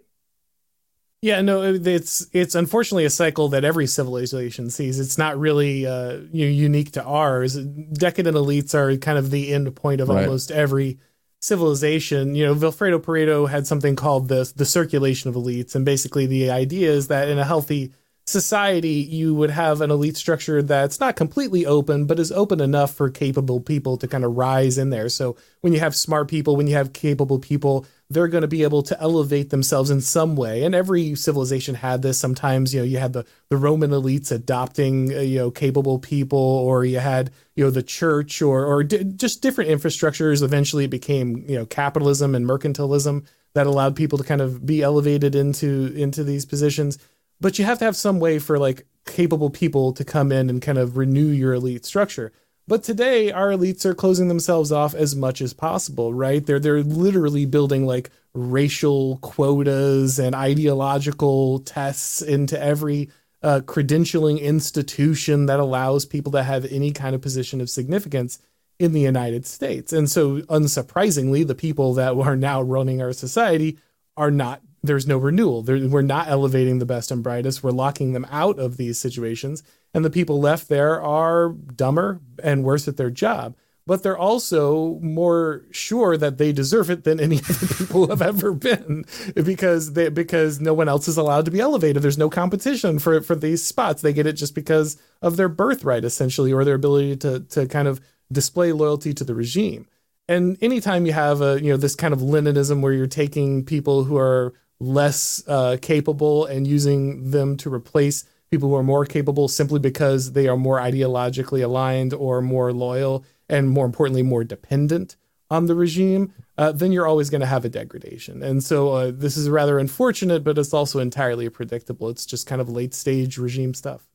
Yeah, no, it's it's unfortunately a cycle that every civilization sees. It's not really uh, you know, unique to ours. Decadent elites are kind of the end point of right. almost every civilization. You know, Vilfredo Pareto had something called the the circulation of elites, and basically the idea is that in a healthy society, you would have an elite structure that's not completely open, but is open enough for capable people to kind of rise in there. So when you have smart people, when you have capable people, they're going to be able to elevate themselves in some way. And every civilization had this. Sometimes, you know, you had the, the Roman elites adopting, uh, you know, capable people, or you had, you know, the church or, or d- just different infrastructures. Eventually it became, you know, capitalism and mercantilism that allowed people to kind of be elevated into, into these positions. But you have to have some way for like capable people to come in and kind of renew your elite structure. But today, our elites are closing themselves off as much as possible, right? They're they're literally building like racial quotas and ideological tests into every uh, credentialing institution that allows people to have any kind of position of significance in the United States. And so, unsurprisingly, the people that are now running our society are not, there's no renewal. They're, we're not elevating the best and brightest. We're locking them out of these situations. And the people left there are dumber and worse at their job, but they're also more sure that they deserve it than any other people have ever been, because they, because no one else is allowed to be elevated. There's no competition for, for these spots. They get it just because of their birthright, essentially, or their ability to, to kind of display loyalty to the regime. And anytime you have a, you know, this kind of Leninism where you're taking people who are less uh, capable and using them to replace people who are more capable simply because they are more ideologically aligned or more loyal and, more importantly, more dependent on the regime. uh, then you're always going to have a degradation. And so uh, this is rather unfortunate, but it's also entirely predictable. It's just kind of late stage regime stuff.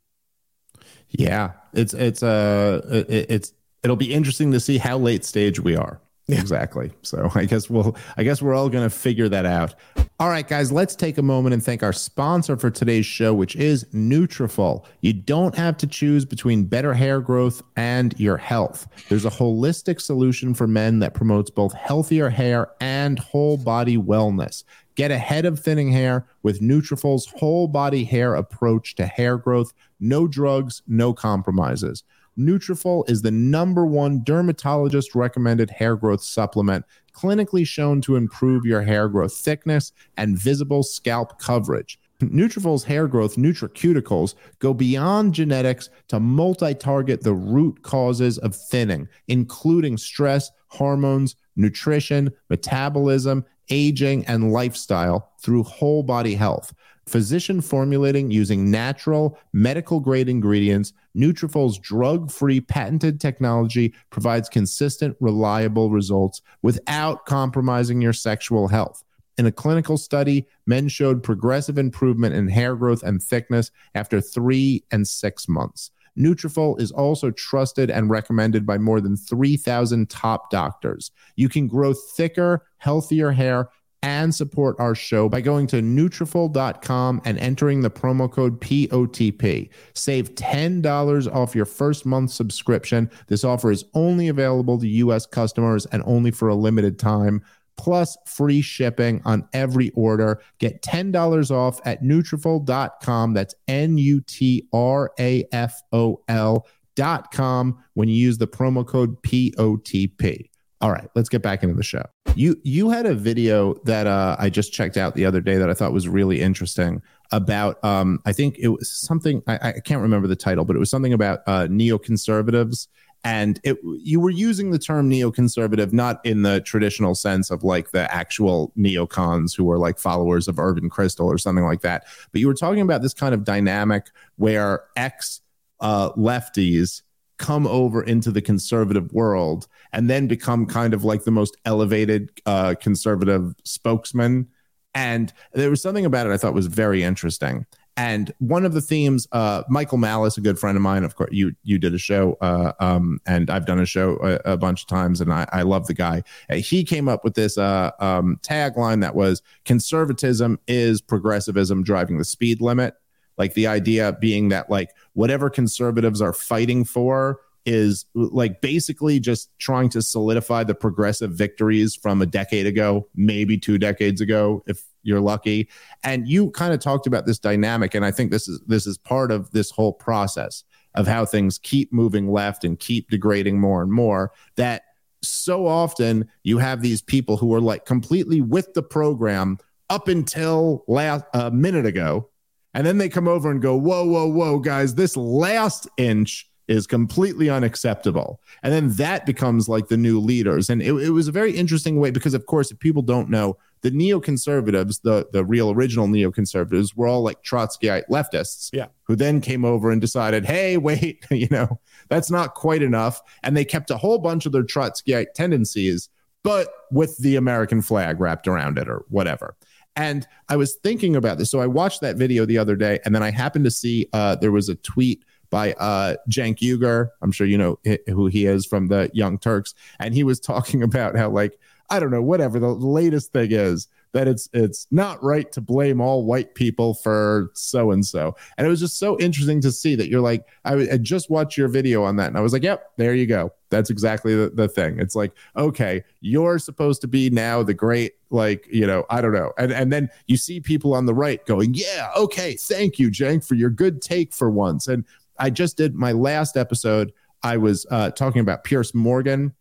Yeah, it's it's uh it, it's it'll be interesting to see how late stage we are. Yeah. Exactly. So I guess we'll I guess we're all going to figure that out. All right, guys, let's take a moment and thank our sponsor for today's show, which is Nutrafol. You don't have to choose between better hair growth and your health. There's a holistic solution for men that promotes both healthier hair and whole body wellness. Get ahead of thinning hair with Nutrafol's whole body hair approach to hair growth. No drugs, no compromises. Nutrafol is the number one dermatologist recommended hair growth supplement, clinically shown to improve your hair growth thickness and visible scalp coverage. Nutrafol's hair growth nutraceuticals go beyond genetics to multi-target the root causes of thinning, including stress, hormones, nutrition, metabolism, aging, and lifestyle through whole body health. Physician formulating using natural, medical-grade ingredients, Nutrafol's drug-free patented technology provides consistent, reliable results without compromising your sexual health. In a clinical study, men showed progressive improvement in hair growth and thickness after three and six months. Nutrafol is also trusted and recommended by more than three thousand top doctors. You can grow thicker, healthier hair and support our show by going to Nutrafol dot com and entering the promo code P O T P. Save ten dollars off your first month subscription. This offer is only available to U S customers and only for a limited time. Plus free shipping on every order. Get ten dollars off at Nutrafol dot com. That's N U T R A F O L dot com when you use the promo code P O T P. All right, let's get back into the show. You you had a video that uh, I just checked out the other day that I thought was really interesting about, um, I think it was something, I, I can't remember the title, but it was something about uh, neoconservatives. And it, you were using the term neoconservative, not in the traditional sense of like the actual neocons who are like followers of Irving Kristol or something like that. But you were talking about this kind of dynamic where ex uh, lefties come over into the conservative world and then become kind of like the most elevated uh, conservative spokesman. And there was something about it I thought was very interesting. And one of the themes, uh, Michael Malice, a good friend of mine, of course, you you did a show, uh, um, and I've done a show a, a bunch of times, and I, I love the guy. Uh, he came up with this uh, um, tagline that was, conservatism is progressivism driving the speed limit. Like the idea being that like whatever conservatives are fighting for is like basically just trying to solidify the progressive victories from a decade ago, maybe two decades ago, if you're lucky. And you kind of talked about this dynamic, and I think this is this is part of this whole process of how things keep moving left and keep degrading more and more, that so often you have these people who are like completely with the program up until last a minute ago, and then they come over and go, whoa, whoa, whoa, guys, this last inch is completely unacceptable. And then that becomes like the new leaders. And it, it was a very interesting way because, of course, if people don't know, the neoconservatives, the, the real original neoconservatives, were all like Trotskyite leftists, yeah, who then came over and decided, hey, wait, you know, that's not quite enough. And they kept a whole bunch of their Trotskyite tendencies, but with the American flag wrapped around it or whatever. And I was thinking about this. So I watched that video the other day, and then I happened to see uh, there was a tweet by uh, Cenk Uygur. I'm sure you know who he is from the Young Turks. And he was talking about how, like, I don't know, whatever the latest thing is, that it's it's not right to blame all white people for so-and-so. And it was just so interesting to see that you're like, I, I just watched your video on that. And I was like, yep, there you go. That's exactly the, the thing. It's like, okay, you're supposed to be now the great, like, you know, I don't know. And and then you see people on the right going, yeah, okay, thank you, Cenk, for your good take for once. And I just did my last episode. I was uh, talking about Piers Morgan,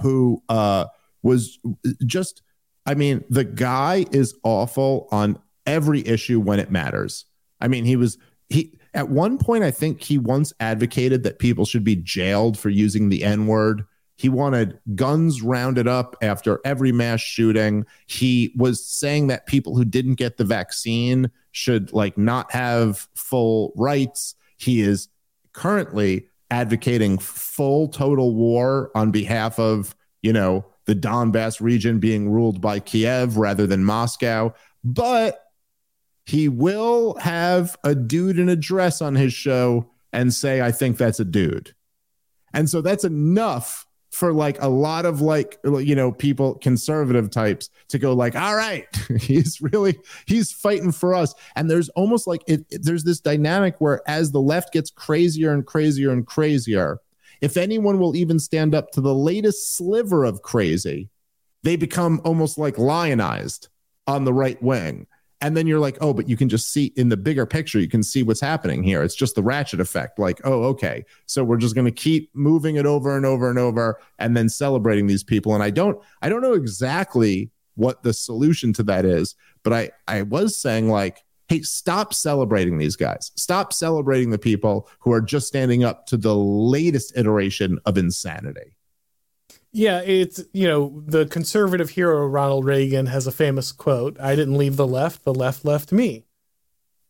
who... uh was just, I mean, the guy is awful on every issue when it matters. I mean, he was, he at one point, I think he once advocated that people should be jailed for using the N-word. He wanted guns rounded up after every mass shooting. He was saying that people who didn't get the vaccine should like not have full rights. He is currently advocating full total war on behalf of, you know, the Donbass region being ruled by Kiev rather than Moscow. But he will have a dude in a dress on his show and say, I think that's a dude. And so that's enough for like a lot of like, you know, people, conservative types to go like, all right, he's really, he's fighting for us. And there's almost like, it, it, there's this dynamic where as the left gets crazier and crazier and crazier, if anyone will even stand up to the latest sliver of crazy, they become almost like lionized on the right wing. And then you're like, oh, but you can just see in the bigger picture, you can see what's happening here. It's just the ratchet effect. Like, oh, okay. So we're just going to keep moving it over and over and over and then celebrating these people. And I don't, I don't know exactly what the solution to that is, but I, I was saying like, hey, stop celebrating these guys. Stop celebrating the people who are just standing up to the latest iteration of insanity. Yeah, it's, you know, the conservative hero Ronald Reagan has a famous quote, I didn't leave the left, the left left me.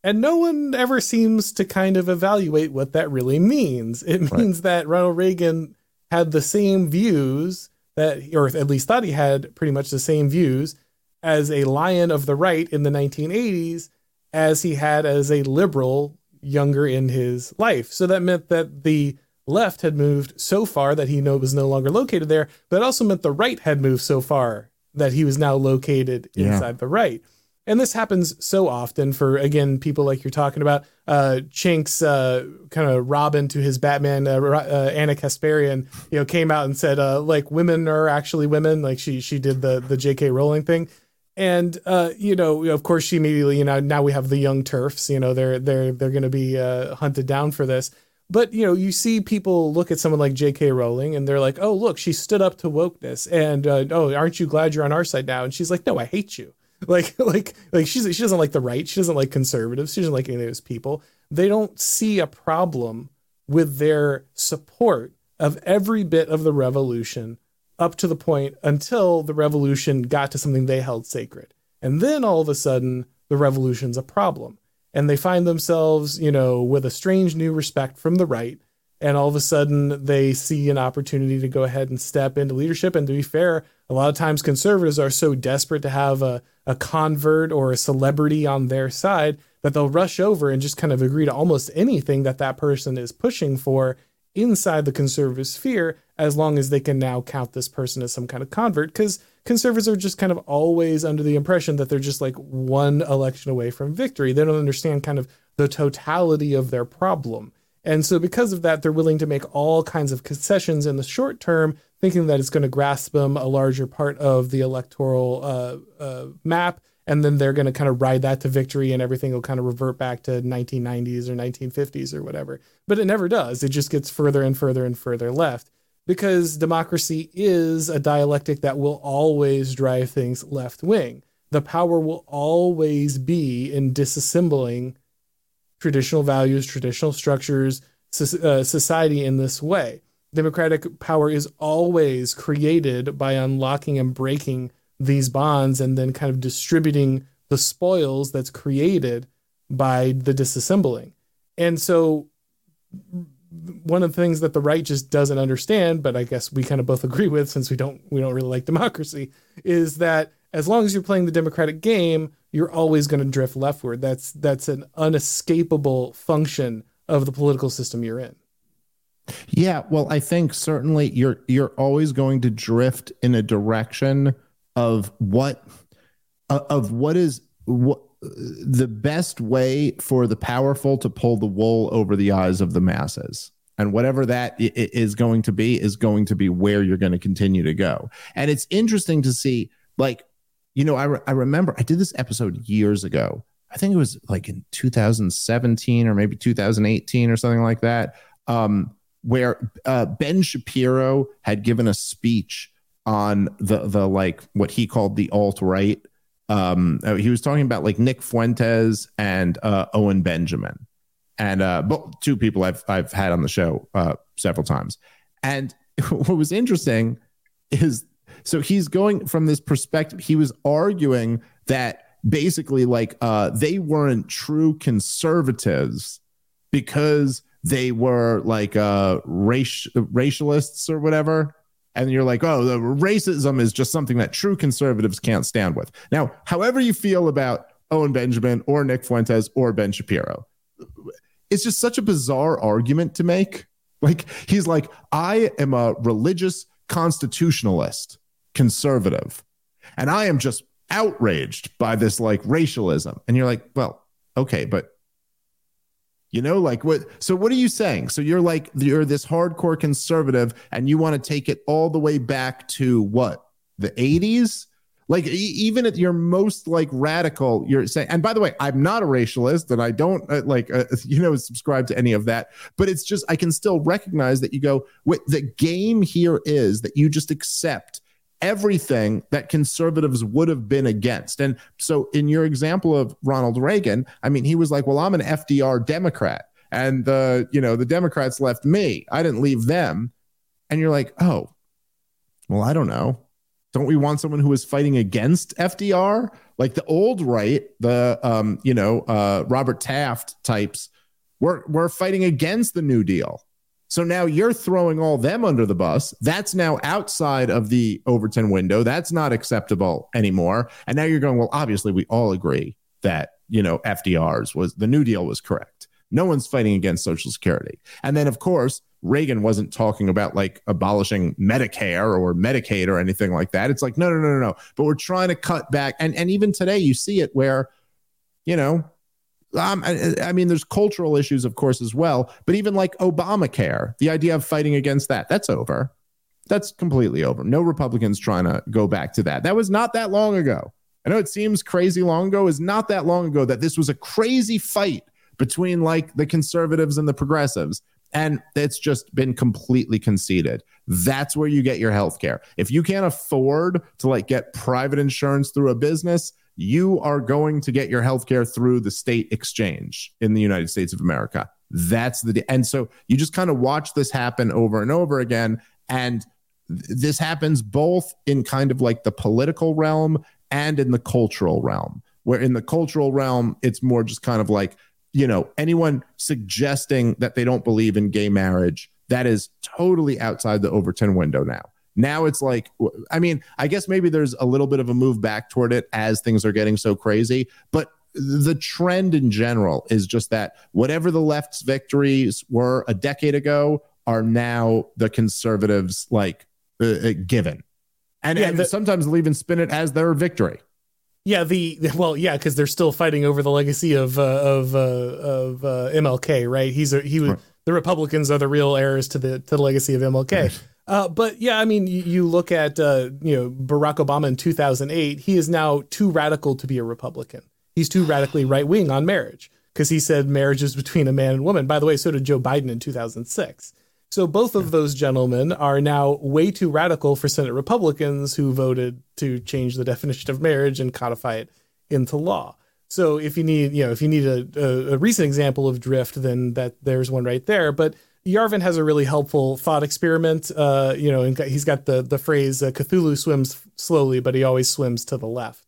And no one ever seems to kind of evaluate what that really means. It means right. that Ronald Reagan had the same views that, or at least thought he had pretty much the same views as a lion of the right in the nineteen eighties as he had as a liberal younger in his life. So that meant that the left had moved so far that he no, was no longer located there, but it also meant the right had moved so far that he was now located yeah. inside the right. And this happens so often for, again, people like you're talking about, uh, Chink's uh, kind of Robin to his Batman, uh, uh, Anna Kasparian, you know, came out and said, uh, like, women are actually women. Like she she did the the J K Rowling thing. And, uh, you know, of course, she immediately, you know, now we have the young turfs, you know, they're they're they're going to be uh, hunted down for this. But, you know, you see people look at someone like J K Rowling and they're like, oh, look, she stood up to wokeness. And, uh, oh, aren't you glad you're on our side now? And she's like, no, I hate you. Like, like, like she's, she doesn't like the right. She doesn't like conservatives. She doesn't like any of those people. They don't see a problem with their support of every bit of the revolution up to the point until the revolution got to something they held sacred. And then all of a sudden, the revolution's a problem. And they find themselves, you know, with a strange new respect from the right. And all of a sudden they see an opportunity to go ahead and step into leadership. And to be fair, a lot of times conservatives are so desperate to have a, a convert or a celebrity on their side that they'll rush over and just kind of agree to almost anything that that person is pushing for inside the conservative sphere, as long as they can now count this person as some kind of convert. Because conservatives are just kind of always under the impression that they're just like one election away from victory. They don't understand kind of the totality of their problem. And so because of that, they're willing to make all kinds of concessions in the short term, thinking that it's going to grasp them a larger part of the electoral uh, uh, map. And then they're going to kind of ride that to victory and everything will kind of revert back to nineteen nineties or nineteen fifties or whatever. But it never does. It just gets further and further and further left. Because democracy is a dialectic that will always drive things left wing. The power will always be in disassembling traditional values, traditional structures, society in this way. Democratic power is always created by unlocking and breaking these bonds and then kind of distributing the spoils that's created by the disassembling. And so one of the things that the right just doesn't understand, but I guess we kind of both agree with, since we don't we don't really like democracy, is that as long as you're playing the democratic game, you're always going to drift leftward. That's that's an unescapable function of the political system you're in. Yeah, well, I think certainly you're you're always going to drift in a direction of what of what is what the best way for the powerful to pull the wool over the eyes of the masses. And whatever that is going to be is going to be where you're going to continue to go. And it's interesting to see, like, you know, I, re- I remember I did this episode years ago. I think it was like in two thousand seventeen or maybe two thousand eighteen or something like that, um, where uh, Ben Shapiro had given a speech on the, the like what he called the alt-right. Um, he was talking about like Nick Fuentes and uh, Owen Benjamin, and uh, two people I've I've had on the show uh, several times. And what was interesting is, so he's going from this perspective. He was arguing that basically like uh, they weren't true conservatives because they were like uh, rac- racialists or whatever. and you're like, oh, the racism is just something that true conservatives can't stand with. Now, however you feel about Owen Benjamin or Nick Fuentes or Ben Shapiro, it's just such a bizarre argument to make. Like, he's like, I am a religious constitutionalist conservative, and I am just outraged by this like racialism. And you're like, well, okay, but you know, like what, so what are you saying? So you're like, you're this hardcore conservative and you want to take it all the way back to what, the eighties? Like, e- even at your most like radical, you're saying, and by the way, I'm not a racialist and I don't uh, like, uh, you know, subscribe to any of that, but it's just, I can still recognize that you go, what the game here is that you just accept everything that conservatives would have been against. And so in your example of Ronald Reagan, I mean, he was like, well, I'm an F D R Democrat, and the, you know, the Democrats left me. I didn't leave them. And you're like, oh, well, I don't know. Don't we want someone who is fighting against F D R? Like the old right, the, um, you know, uh, Robert Taft types were, were fighting against the New Deal. So now you're throwing all them under the bus. That's now outside of the Overton window. That's not acceptable anymore. And now you're going, well, obviously we all agree that, you know, F D R's was, the New Deal was correct. No one's fighting against Social Security. And then, of course, Reagan wasn't talking about like abolishing Medicare or Medicaid or anything like that. It's like, no, no, no, no, no. But we're trying to cut back. And, and even today you see it where, you know, Um, I, I mean, there's cultural issues, of course, as well. But even like Obamacare, the idea of fighting against that, that's over. That's completely over. No Republicans trying to go back to that. That was not that long ago. I know it seems crazy long ago. It's not that long ago that this was a crazy fight between like the conservatives and the progressives. And it's just been completely conceded. That's where you get your health care. If you can't afford to like get private insurance through a business, you are going to get your healthcare through the state exchange in the United States of America. That's the de- and so you just kind of watch this happen over and over again. And th- this happens both in kind of like the political realm and in the cultural realm, where in the cultural realm, it's more just kind of like, you know, anyone suggesting that they don't believe in gay marriage, that is totally outside the Overton window now. Now it's like, I mean, I guess maybe there's a little bit of a move back toward it as things are getting so crazy. But the trend in general is just that whatever the left's victories were a decade ago are now the conservatives like uh, given. And, yeah, and the, sometimes they'll even spin it as their victory. Yeah, the well, yeah, because they're still fighting over the legacy of uh, of uh, of uh, M L K. Right. He's a, he was right. The Republicans are the real heirs to the to the legacy of M L K. Right. Uh, but yeah, I mean, you, you look at, uh, you know, Barack Obama in two thousand eight, he is now too radical to be a Republican. He's too radically right wing on marriage because he said marriage is between a man and woman. By the way, so did Joe Biden in two thousand six. So both of those gentlemen are now way too radical for Senate Republicans who voted to change the definition of marriage and codify it into law. So if you need, you know, if you need a, a, a recent example of drift, then that there's one right there. But Yarvin has a really helpful thought experiment. Uh, you know, and he's got the the phrase uh, Cthulhu swims slowly, but he always swims to the left.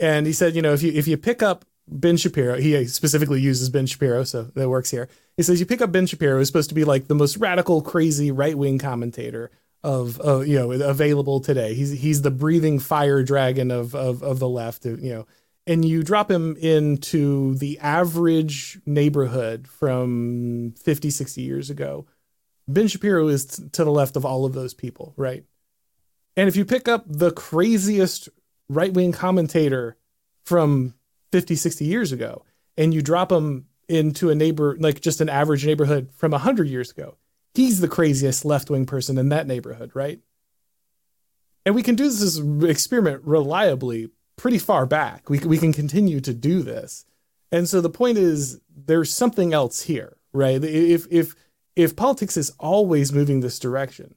And he said, you know, if you if you pick up Ben Shapiro, he specifically uses Ben Shapiro, so that works here. He says you pick up Ben Shapiro, who's supposed to be like the most radical, crazy right wing commentator of uh, you know available today. He's he's the breathing fire dragon of of of the left. You know, and you drop him into the average neighborhood from fifty, sixty years ago. Ben Shapiro is t- to the left of all of those people, right? And if you pick up the craziest right-wing commentator from fifty, sixty years ago, and you drop him into a neighbor, like just an average neighborhood from one hundred years ago, he's the craziest left-wing person in that neighborhood, right? And we can do this experiment reliably, pretty far back. We we can continue to do this. And so the point is there's something else here, right? If, if, if politics is always moving this direction,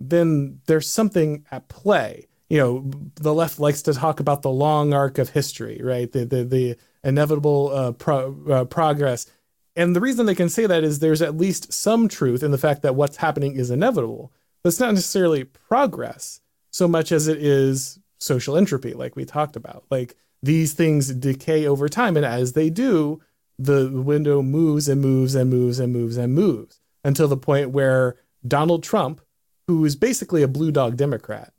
then there's something at play. You know, the left likes to talk about the long arc of history, right? The, the, the inevitable uh, pro, uh, progress. And the reason they can say that is there's at least some truth in the fact that what's happening is inevitable, but it's not necessarily progress so much as it is social entropy, like we talked about. Like these things decay over time, and as they do, the window moves and moves and moves and moves and moves until the point where Donald Trump who is basically a blue dog Democrat,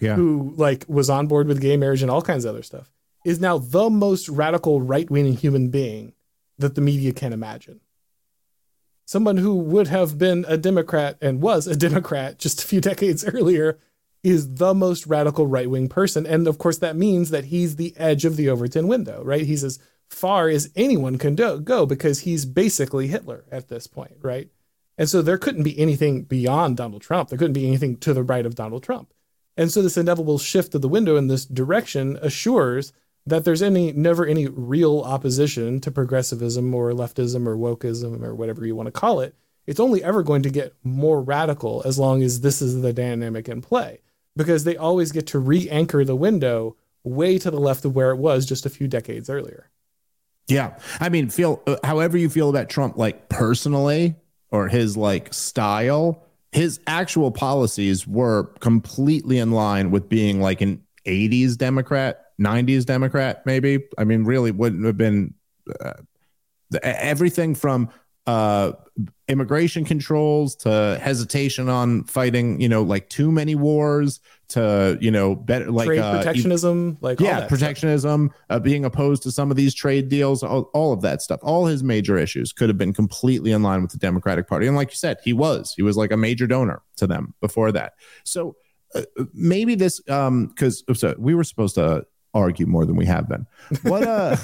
yeah, who like was on board with gay marriage and all kinds of other stuff, is now the most radical right-wing human being that the media can imagine. Someone who would have been a Democrat and was a Democrat just a few decades earlier is the most radical right-wing person. And of course that means that he's the edge of the Overton window, right? He's as far as anyone can do- go because he's basically Hitler at this point, right? And so there couldn't be anything beyond Donald Trump. There couldn't be anything to the right of Donald Trump. And so this inevitable shift of the window in this direction assures that there's any never any real opposition to progressivism or leftism or wokeism or whatever you want to call it. It's only ever going to get more radical as long as this is the dynamic in play, because they always get to re-anchor the window way to the left of where it was just a few decades earlier. Yeah. I mean, feel uh, however you feel about Trump, like personally or his like style, his actual policies were completely in line with being like an eighties Democrat, nineties Democrat, maybe. I mean, really wouldn't have been uh, everything from uh, immigration controls to hesitation on fighting, you know, like too many wars to, you know, better like trade uh, protectionism, e- like yeah, all protectionism, uh, being opposed to some of these trade deals, all, all of that stuff. All his major issues could have been completely in line with the Democratic Party. And like you said, he was he was like a major donor to them before that. So uh, maybe this um, because we were supposed to argue more than we have been. What uh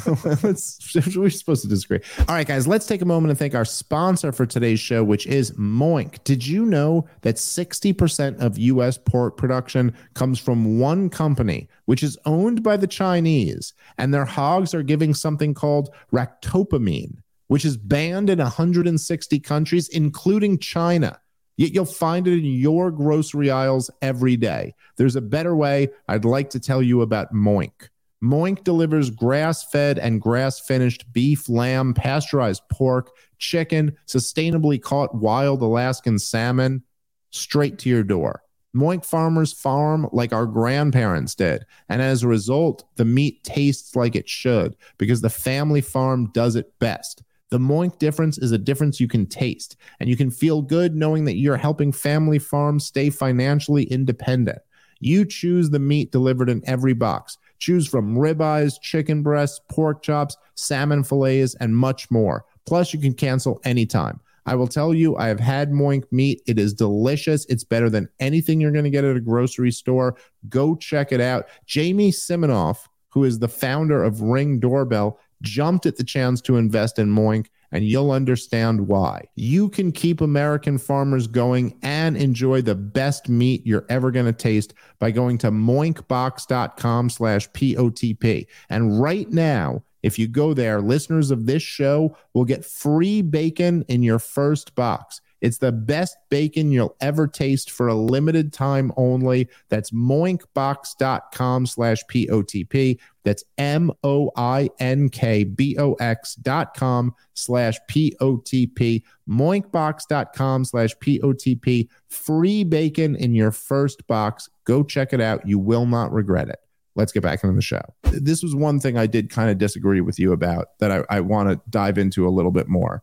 let's we're supposed to disagree. All right, guys, let's take a moment and thank our sponsor for today's show, which is Moink. Did you know that sixty percent of U S pork production comes from one company, which is owned by the Chinese, and their hogs are giving something called ractopamine, which is banned in one hundred sixty countries, including China. Yet you'll find it in your grocery aisles every day. There's a better way. I'd like to tell you about Moink. Moink delivers grass-fed and grass-finished beef, lamb, pasteurized pork, chicken, sustainably caught wild Alaskan salmon straight to your door. Moink farmers farm like our grandparents did, and as a result, the meat tastes like it should because the family farm does it best. The Moink difference is a difference you can taste, and you can feel good knowing that you're helping family farms stay financially independent. You choose the meat delivered in every box. Choose from ribeyes, chicken breasts, pork chops, salmon fillets, and much more. Plus, you can cancel anytime. I will tell you, I have had Moink meat. It is delicious. It's better than anything you're going to get at a grocery store. Go check it out. Jamie Siminoff, who is the founder of Ring Doorbell, jumped at the chance to invest in Moink, and you'll understand why. You can keep American farmers going and enjoy the best meat you're ever going to taste by going to moinkbox dot com slash P O T P. And right now, if you go there, listeners of this show will get free bacon in your first box. It's the best bacon you'll ever taste for a limited time only. That's moinkbox dot com slash P O T P. That's M O I N K B O X dot com slash P O T P. moinkbox dot com slash P O T P. Free bacon in your first box. Go check it out. You will not regret it. Let's get back into the show. This was one thing I did kind of disagree with you about that I, I want to dive into a little bit more.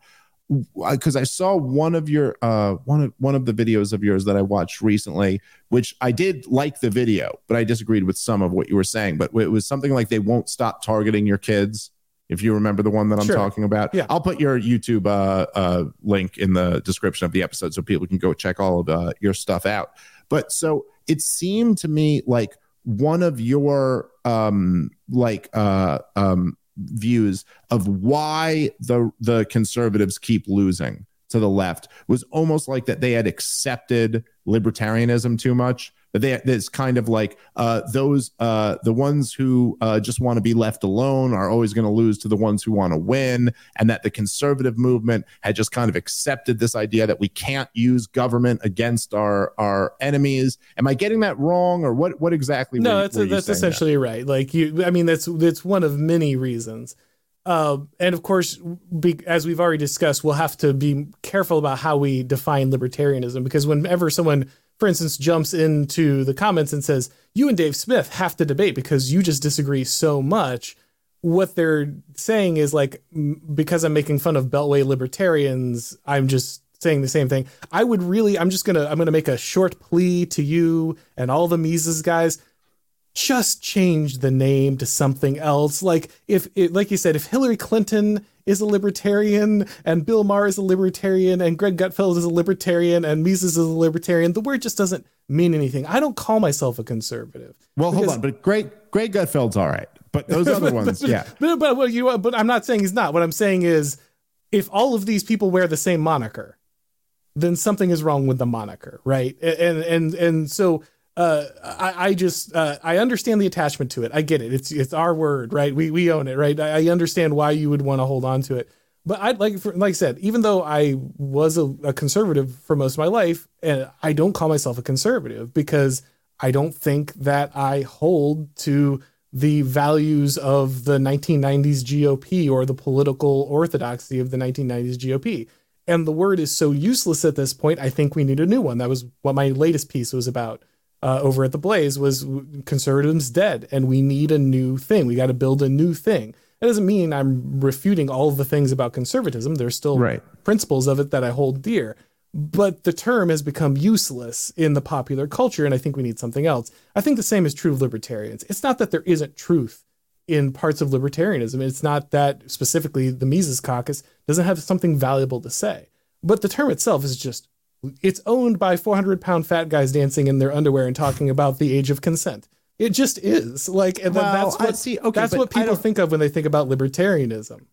Because I saw one of your uh, one of one of the videos of yours that I watched recently, which I did like the video, but I disagreed with some of what you were saying. But it was something like they won't stop targeting your kids. If you remember the one that I'm sure. talking about, yeah. I'll put your YouTube uh, uh, link in the description of the episode so people can go check all of uh, your stuff out. But so it seemed to me like one of your um, like uh, um. views of why the the conservatives keep losing to the left was almost like that they had accepted libertarianism too much. That they it's kind of like uh, those uh, the ones who uh, just want to be left alone are always going to lose to the ones who want to win, and that the conservative movement had just kind of accepted this idea that we can't use government against our our enemies. Am I getting that wrong, or what? What exactly? No, were, that's were a, that's essentially that? right. Like you, I mean, that's that's one of many reasons. Uh, and of course, be, as we've already discussed, we'll have to be careful about how we define libertarianism, because whenever someone, for instance, jumps into the comments and says, you and Dave Smith have to debate because you just disagree so much, what they're saying is like, because I'm making fun of Beltway libertarians, I'm just saying the same thing. I would really, I'm just going to, I'm going to make a short plea to you and all the Mises guys. Just change the name to something else. Like if it, like you said, if Hillary Clinton is a libertarian and Bill Maher is a libertarian and Greg Gutfeld is a libertarian and Mises is a libertarian, the word just doesn't mean anything. I don't call myself a conservative. Well, hold on, but Greg, Greg Gutfeld's all right. But those other ones, yeah. But, but, well, you, but I'm not saying he's not. What I'm saying is if all of these people wear the same moniker, then something is wrong with the moniker, right? And and and so uh, I, I just, uh, I understand the attachment to it. I get it. It's it's our word, right? We we own it, right? I, I understand why you would want to hold on to it. But I'd like, for, like I said, even though I was a, a conservative for most of my life, and I don't call myself a conservative because I don't think that I hold to the values of the nineteen nineties G O P or the political orthodoxy of the nineteen nineties G O P. And the word is so useless at this point, I think we need a new one. That was what my latest piece was about uh, over at The Blaze, was conservatism's dead and we need a new thing. We got to build a new thing. That doesn't mean I'm refuting all of the things about conservatism. There's still right. principles of it that I hold dear. But the term has become useless in the popular culture, and I think we need something else. I think the same is true of libertarians. It's not that there isn't truth in parts of libertarianism. It's not that specifically the Mises Caucus doesn't have something valuable to say. But the term itself is just, it's owned by four hundred pound fat guys dancing in their underwear and talking about the age of consent. It just is. Like, and well, that's what, see, okay, that's what people think of when they think about libertarianism.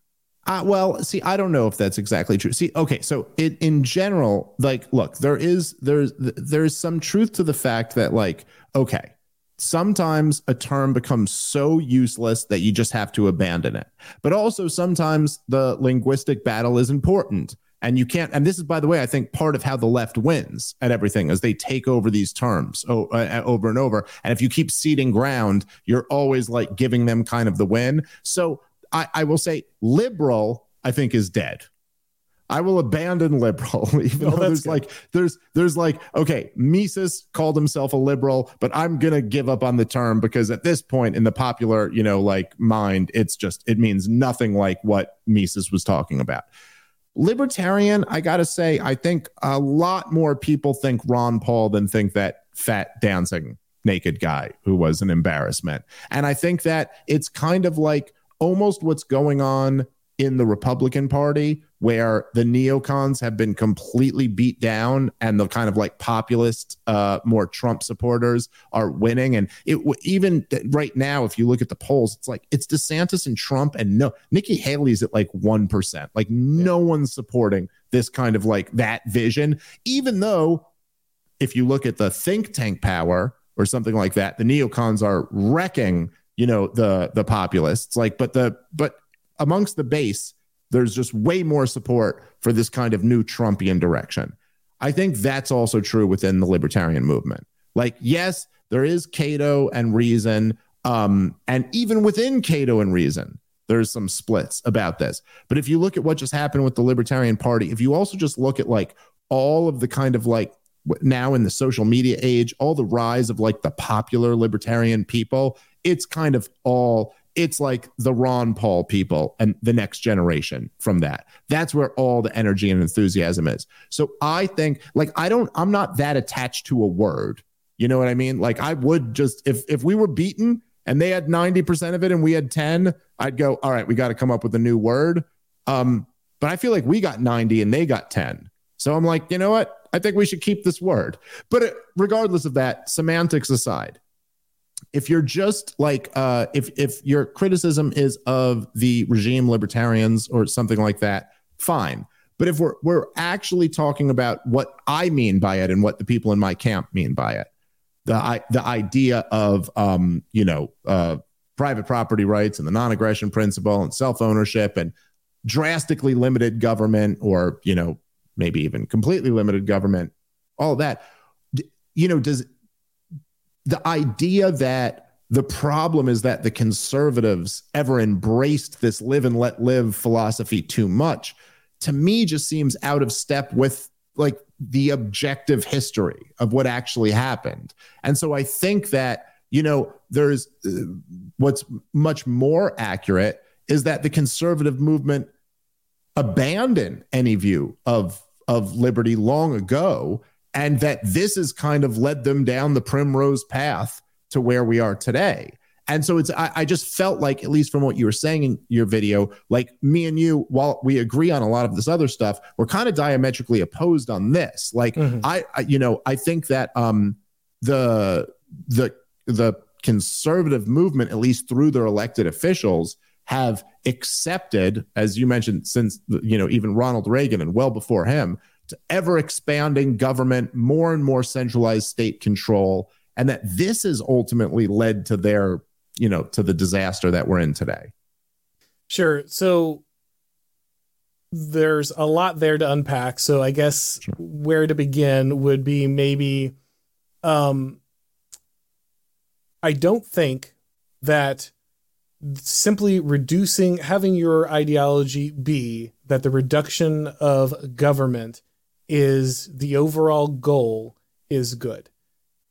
Uh, well, see, I don't know if that's exactly true. See, okay, so it, in general, like, look, there is there's there's some truth to the fact that, like, okay, sometimes a term becomes so useless that you just have to abandon it. But also sometimes the linguistic battle is important, and you can't. And this is, by the way, I think part of how the left wins at everything is they take over these terms oh, uh, over and over. And if you keep ceding ground, you're always like giving them kind of the win. So. I, I will say liberal, I think, is dead. I will abandon liberal, even oh, though there's good. like there's there's like, OK, Mises called himself a liberal, but I'm going to give up on the term because at this point in the popular, you know, like mind, it's just it means nothing like what Mises was talking about. Libertarian, I got to say, I think a lot more people think Ron Paul than think that fat dancing naked guy who was an embarrassment. And I think that it's kind of like almost what's going on in the Republican Party, where the neocons have been completely beat down and the kind of like populist, uh, more Trump supporters are winning. And it even right now, if you look at the polls, it's like it's DeSantis and Trump and no, Nikki Haley's at like one percent. Like no one's supporting this kind of like that vision, even though if you look at the think tank power or something like that, the neocons are wrecking you know, the the populists, like, but the but amongst the base, there's just way more support for this kind of new Trumpian direction. I think that's also true within the libertarian movement. Like, yes, there is Cato and Reason. Um, and even within Cato and Reason, there's some splits about this. But if you look at what just happened with the Libertarian Party, if you also just look at like all of the kind of like now in the social media age, all the rise of like the popular libertarian people, it's kind of all, it's like the Ron Paul people and the next generation from that. That's where all the energy and enthusiasm is. So I think, like, I don't, I'm not that attached to a word. You know what I mean? Like, I would just, if if we were beaten and they had ninety percent of it and we had ten, I'd go, all right, we got to come up with a new word. Um, but I feel like we got ninety and they got ten. So I'm like, you know what? I think we should keep this word. But regardless of that, semantics aside, if you're just like, uh, if if your criticism is of the regime libertarians or something like that, fine. But if we're we're actually talking about what I mean by it and what the people in my camp mean by it, the I, the idea of um, you know uh, private property rights and the non-aggression principle and self-ownership and drastically limited government or you know maybe even completely limited government, all that, you know, does. The idea that the problem is that the conservatives ever embraced this live and let live philosophy too much, to me, just seems out of step with like the objective history of what actually happened. And so I think that, you know, there's uh, what's much more accurate is that the conservative movement abandoned any view of of liberty long ago, and that this has kind of led them down the primrose path to where we are today. And so it's, I, I just felt like, at least from what you were saying in your video, like me and you, while we agree on a lot of this other stuff, we're kind of diametrically opposed on this. Like mm-hmm. I, I, you know, I think that um, the, the, the conservative movement, at least through their elected officials, have accepted, as you mentioned, since, you know, even Ronald Reagan and well before him, to ever expanding government, more and more centralized state control. And that this has ultimately led to their, you know, to the disaster that we're in today. Sure. So there's a lot there to unpack. So I guess sure. where to begin would be maybe, um, I don't think that simply reducing, having your ideology be that the reduction of government is the overall goal is good.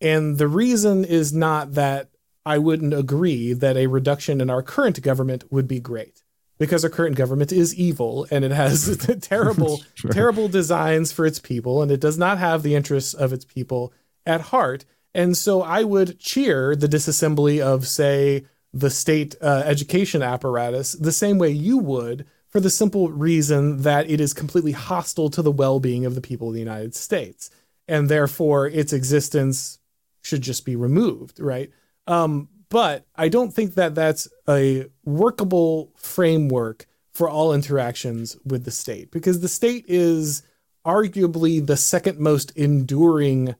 And the reason is not that I wouldn't agree that a reduction in our current government would be great, because our current government is evil and it has terrible, sure. terrible designs for its people, and it does not have the interests of its people at heart. And so I would cheer the disassembly of, say, the state uh, education apparatus the same way you would, for the simple reason that it is completely hostile to the well-being of the people of the United States. And therefore, its existence should just be removed, right? Um, but I don't think that that's a workable framework for all interactions with the state, because the state is arguably the second most enduring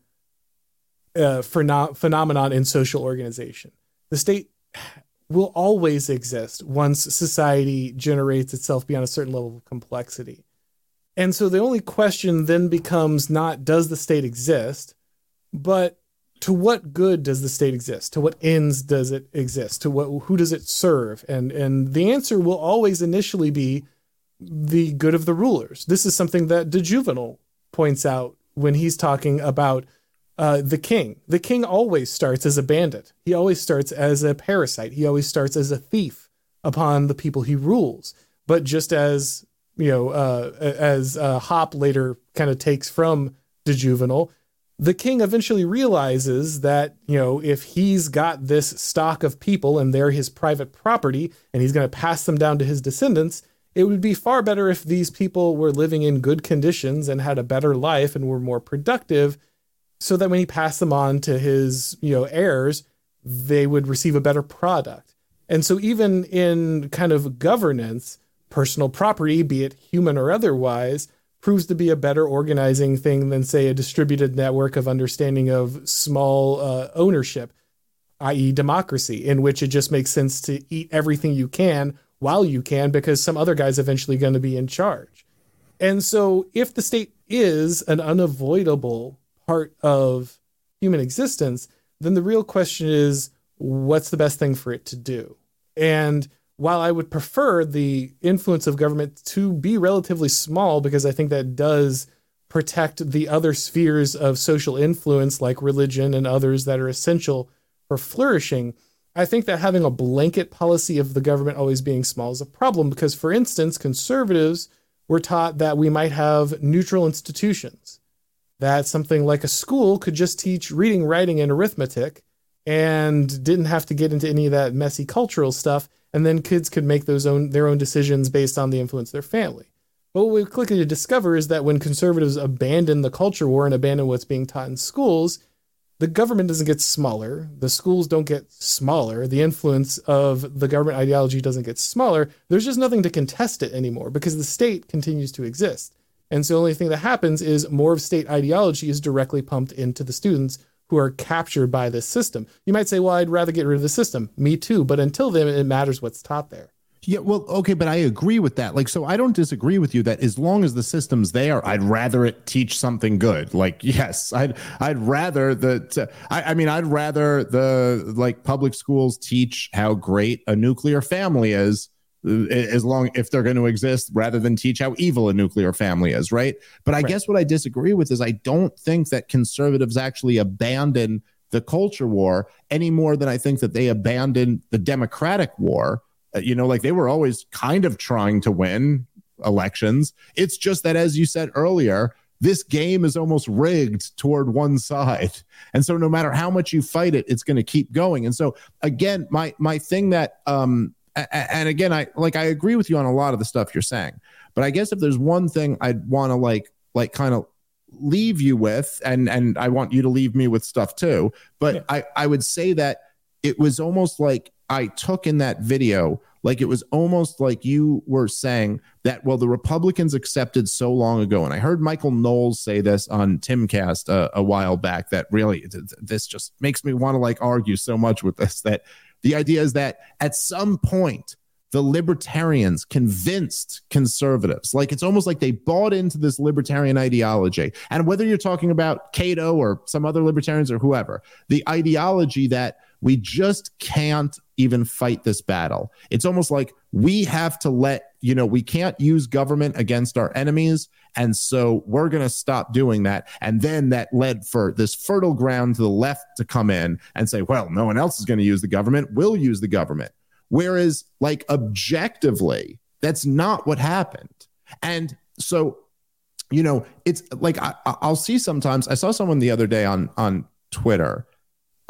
uh, pheno- phenomenon in social organization. The state will always exist once society generates itself beyond a certain level of complexity. And so the only question then becomes not, does the state exist, but to what good does the state exist? To what ends does it exist? To what, who does it serve? And, and the answer will always initially be the good of the rulers. This is something that de Jouvenel points out when he's talking about uh, the king. The king always starts as a bandit. He always starts as a parasite. He always starts as a thief upon the people he rules. But just as, you know, uh, as uh, Hoppe later kind of takes from de Jouvenel, the king eventually realizes that, you know, if he's got this stock of people and they're his private property and he's going to pass them down to his descendants, it would be far better if these people were living in good conditions and had a better life and were more productive, so that when he passed them on to his, you know, heirs, they would receive a better product. And so even in kind of governance, personal property, be it human or otherwise, proves to be a better organizing thing than, say, a distributed network of understanding of small uh, ownership, that is democracy, in which it just makes sense to eat everything you can while you can, because some other guy's eventually going to be in charge. And so if the state is an unavoidable part of human existence, then the real question is, what's the best thing for it to do? And while I would prefer the influence of government to be relatively small, because I think that does protect the other spheres of social influence, like religion and others that are essential for flourishing, I think that having a blanket policy of the government always being small is a problem. Because, for instance, conservatives were taught that we might have neutral institutions, that something like a school could just teach reading, writing, and arithmetic, and didn't have to get into any of that messy cultural stuff. And then kids could make those own their own decisions based on the influence of their family. But what we quickly discover is that when conservatives abandon the culture war and abandon what's being taught in schools, the government doesn't get smaller. The schools don't get smaller. The influence of the government ideology doesn't get smaller. There's just nothing to contest it anymore, because the state continues to exist. And so the only thing that happens is more of state ideology is directly pumped into the students who are captured by this system. You might say, well, I'd rather get rid of the system. Me too. But until then, it matters what's taught there. Yeah, well, okay, but I agree with that. Like, so I don't disagree with you that as long as the system's there, I'd rather it teach something good. Like, yes, I'd I'd rather the I, I mean, I'd rather the like public schools teach how great a nuclear family is, as long if they're going to exist, rather than teach how evil a nuclear family is, right? But I right. guess what I disagree with is I don't think that conservatives actually abandon the culture war any more than I think that they abandon the democratic war. You know, like they were always kind of trying to win elections. It's just that, as you said earlier, this game is almost rigged toward one side. And so no matter how much you fight it, it's going to keep going. And so again, my, my thing that, um, and again, I like, I agree with you on a lot of the stuff you're saying, but I guess if there's one thing I'd want to like, like kind of leave you with, and, and I want you to leave me with stuff too, but yeah. I, I would say that it was almost like I took in that video, like it was almost like you were saying that, well, the Republicans accepted so long ago. And I heard Michael Knowles say this on Timcast a, a while back that really this just makes me want to like argue so much with this, that the idea is that at some point the libertarians convinced conservatives, like it's almost like they bought into this libertarian ideology. And whether you're talking about Cato or some other libertarians or whoever, the ideology that we just can't even fight this battle. It's almost like we have to let, you know, we can't use government against our enemies. And so we're going to stop doing that. And then that led for this fertile ground to the left to come in and say, well, no one else is going to use the government. We'll use the government. Whereas like objectively, that's not what happened. And so, you know, it's like, I, I'll see sometimes, I saw someone the other day on, on Twitter,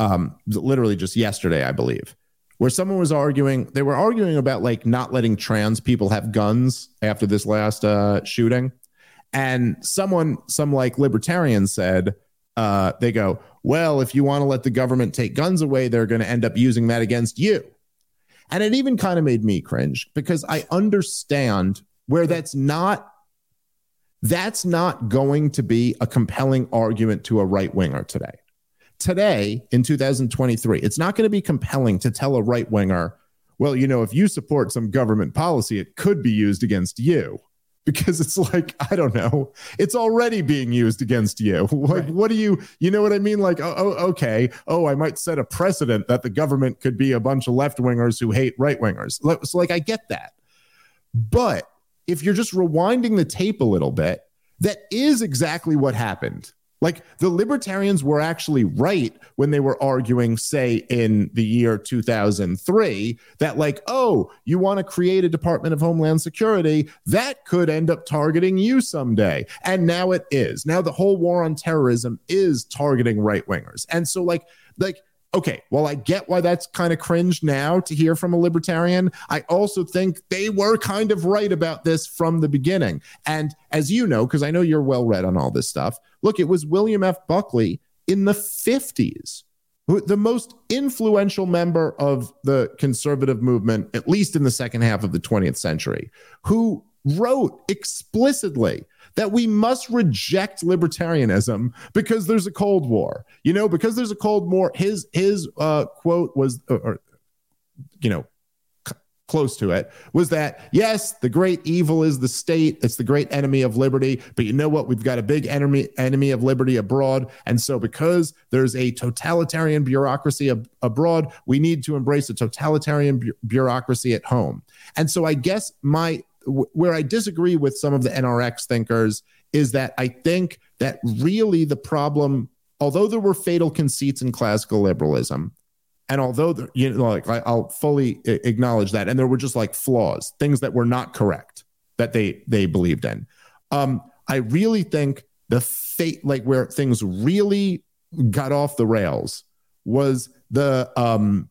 um, literally just yesterday, I believe, where someone was arguing, they were arguing about like not letting trans people have guns after this last uh, shooting. And someone, some like libertarian said, uh, they go, well, if you want to let the government take guns away, they're going to end up using that against you. And it even kind of made me cringe because I understand where that's not, that's not going to be a compelling argument to a right winger today. Today in two thousand twenty-three, it's not going to be compelling to tell a right winger, well, you know, if you support some government policy, it could be used against you because it's like, I don't know, it's already being used against you. Like, right. What do you, you know what I mean? Like, oh, oh, okay. Oh, I might set a precedent that the government could be a bunch of left wingers who hate right wingers. So like, I get that. But if you're just rewinding the tape a little bit, that is exactly what happened. Like the libertarians were actually right when they were arguing, say, in the year two thousand three, that like, oh, you want to create a Department of Homeland Security that could end up targeting you someday. And now it is. Now the whole war on terrorism is targeting right wingers. And so like, like, okay, well, I get why that's kind of cringe now to hear from a libertarian. I also think they were kind of right about this from the beginning. And as you know, because I know you're well read on all this stuff, look, it was William F. Buckley in the fifties, who, the most influential member of the conservative movement, at least in the second half of the twentieth century, who wrote explicitly that we must reject libertarianism because there's a Cold War, you know, because there's a Cold War. His his uh, quote was, or, or you know, c- close to it, was that, yes, the great evil is the state. It's the great enemy of liberty. But you know what? We've got a big enemy enemy of liberty abroad. And so because there's a totalitarian bureaucracy ab- abroad, we need to embrace a totalitarian bu- bureaucracy at home. And so I guess my where I disagree with some of the N R X thinkers is that I think that really the problem, although there were fatal conceits in classical liberalism, and although there, you know, like I'll fully acknowledge that, and there were just like flaws, things that were not correct that they they believed in. Um, I really think the fate, like where things really got off the rails, was the um,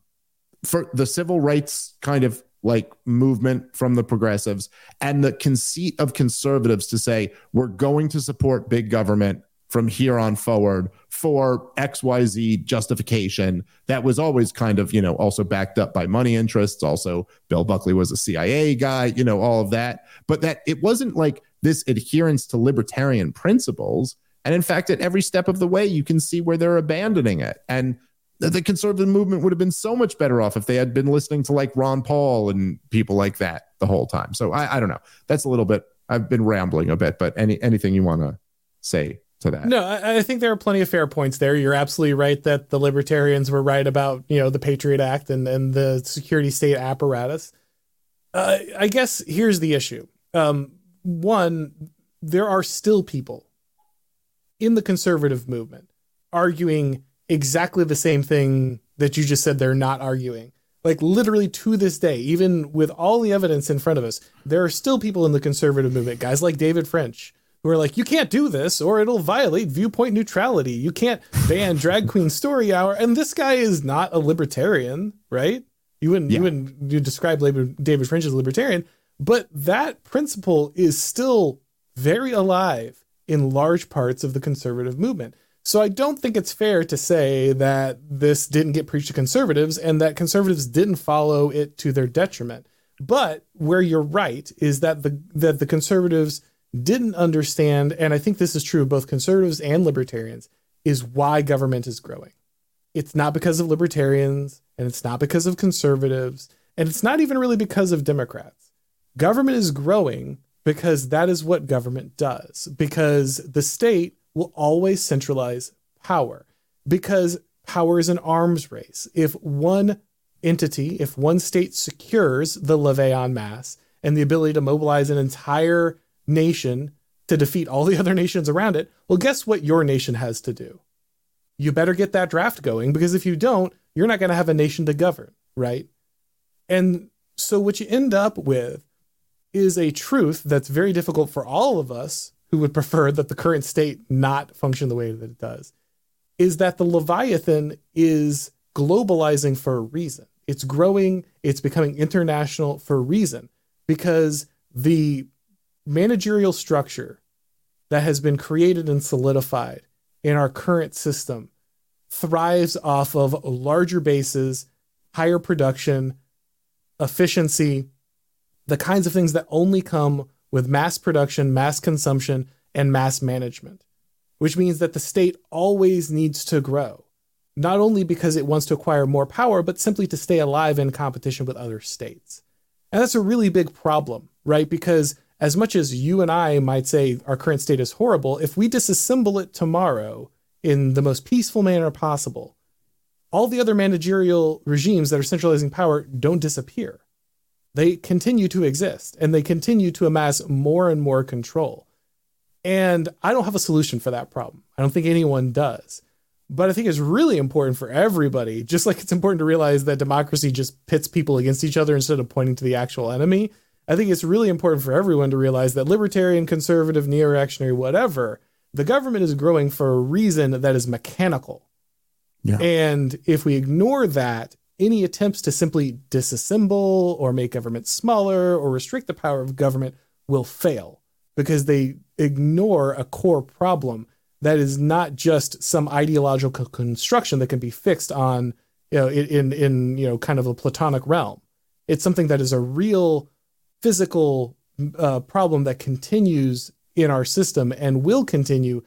for the civil rights kind of like movement from the progressives and the conceit of conservatives to say, we're going to support big government from here on forward for X Y Z justification. That was always kind of, you know, also backed up by money interests. Also, Bill Buckley was a C I A guy, you know, all of that, but that it wasn't like this adherence to libertarian principles. And in fact, at every step of the way, you can see where they're abandoning it. And the conservative movement would have been so much better off if they had been listening to like Ron Paul and people like that the whole time. So I, I don't know. That's a little bit, I've been rambling a bit, but any anything you want to say to that? No, I, I think there are plenty of fair points there. You're absolutely right that the libertarians were right about, you know, the Patriot Act and, and the security state apparatus. Uh, I guess here's the issue. Um, one, there are still people in the conservative movement arguing exactly the same thing that you just said they're not arguing. Like literally to this day, even with all the evidence in front of us, there are still people in the conservative movement, guys like David French, who who are like, you can't do this or it'll violate viewpoint neutrality. You can't ban Drag Queen Story Hour. And this guy is not a libertarian, right? You wouldn't, yeah. you wouldn't you describe David French as a libertarian, but that principle is still very alive in large parts of the conservative movement. So I don't think it's fair to say that this didn't get preached to conservatives and that conservatives didn't follow it to their detriment. But where you're right is that the that the conservatives didn't understand, and I think this is true of both conservatives and libertarians, is why government is growing. It's not because of libertarians, and it's not because of conservatives, and it's not even really because of Democrats. Government is growing because that is what government does, because the state will always centralize power, because power is an arms race. If one entity, if one state secures the levee en masse and the ability to mobilize an entire nation to defeat all the other nations around it, well, guess what your nation has to do? You better get that draft going, because if you don't, you're not going to have a nation to govern, right? And so what you end up with is a truth that's very difficult for all of us who would prefer that the current state not function the way that it does, is that the Leviathan is globalizing for a reason. It's growing, it's becoming international for a reason, because the managerial structure that has been created and solidified in our current system thrives off of larger bases, higher production, efficiency, the kinds of things that only come with mass production, mass consumption, and mass management, which means that the state always needs to grow, not only because it wants to acquire more power, but simply to stay alive in competition with other states. And that's a really big problem, right? Because as much as you and I might say our current state is horrible, if we disassemble it tomorrow in the most peaceful manner possible, all the other managerial regimes that are centralizing power don't disappear. They continue to exist, and they continue to amass more and more control. And I don't have a solution for that problem. I don't think anyone does. But I think it's really important for everybody, just like it's important to realize that democracy just pits people against each other instead of pointing to the actual enemy. I think it's really important for everyone to realize that libertarian, conservative, neo-reactionary, whatever, the government is growing for a reason that is mechanical. Yeah. And if we ignore that, any attempts to simply disassemble or make government smaller or restrict the power of government will fail, because they ignore a core problem that is not just some ideological construction that can be fixed on, you know, in, in, you know, kind of a Platonic realm. It's something that is a real physical uh, problem that continues in our system and will continue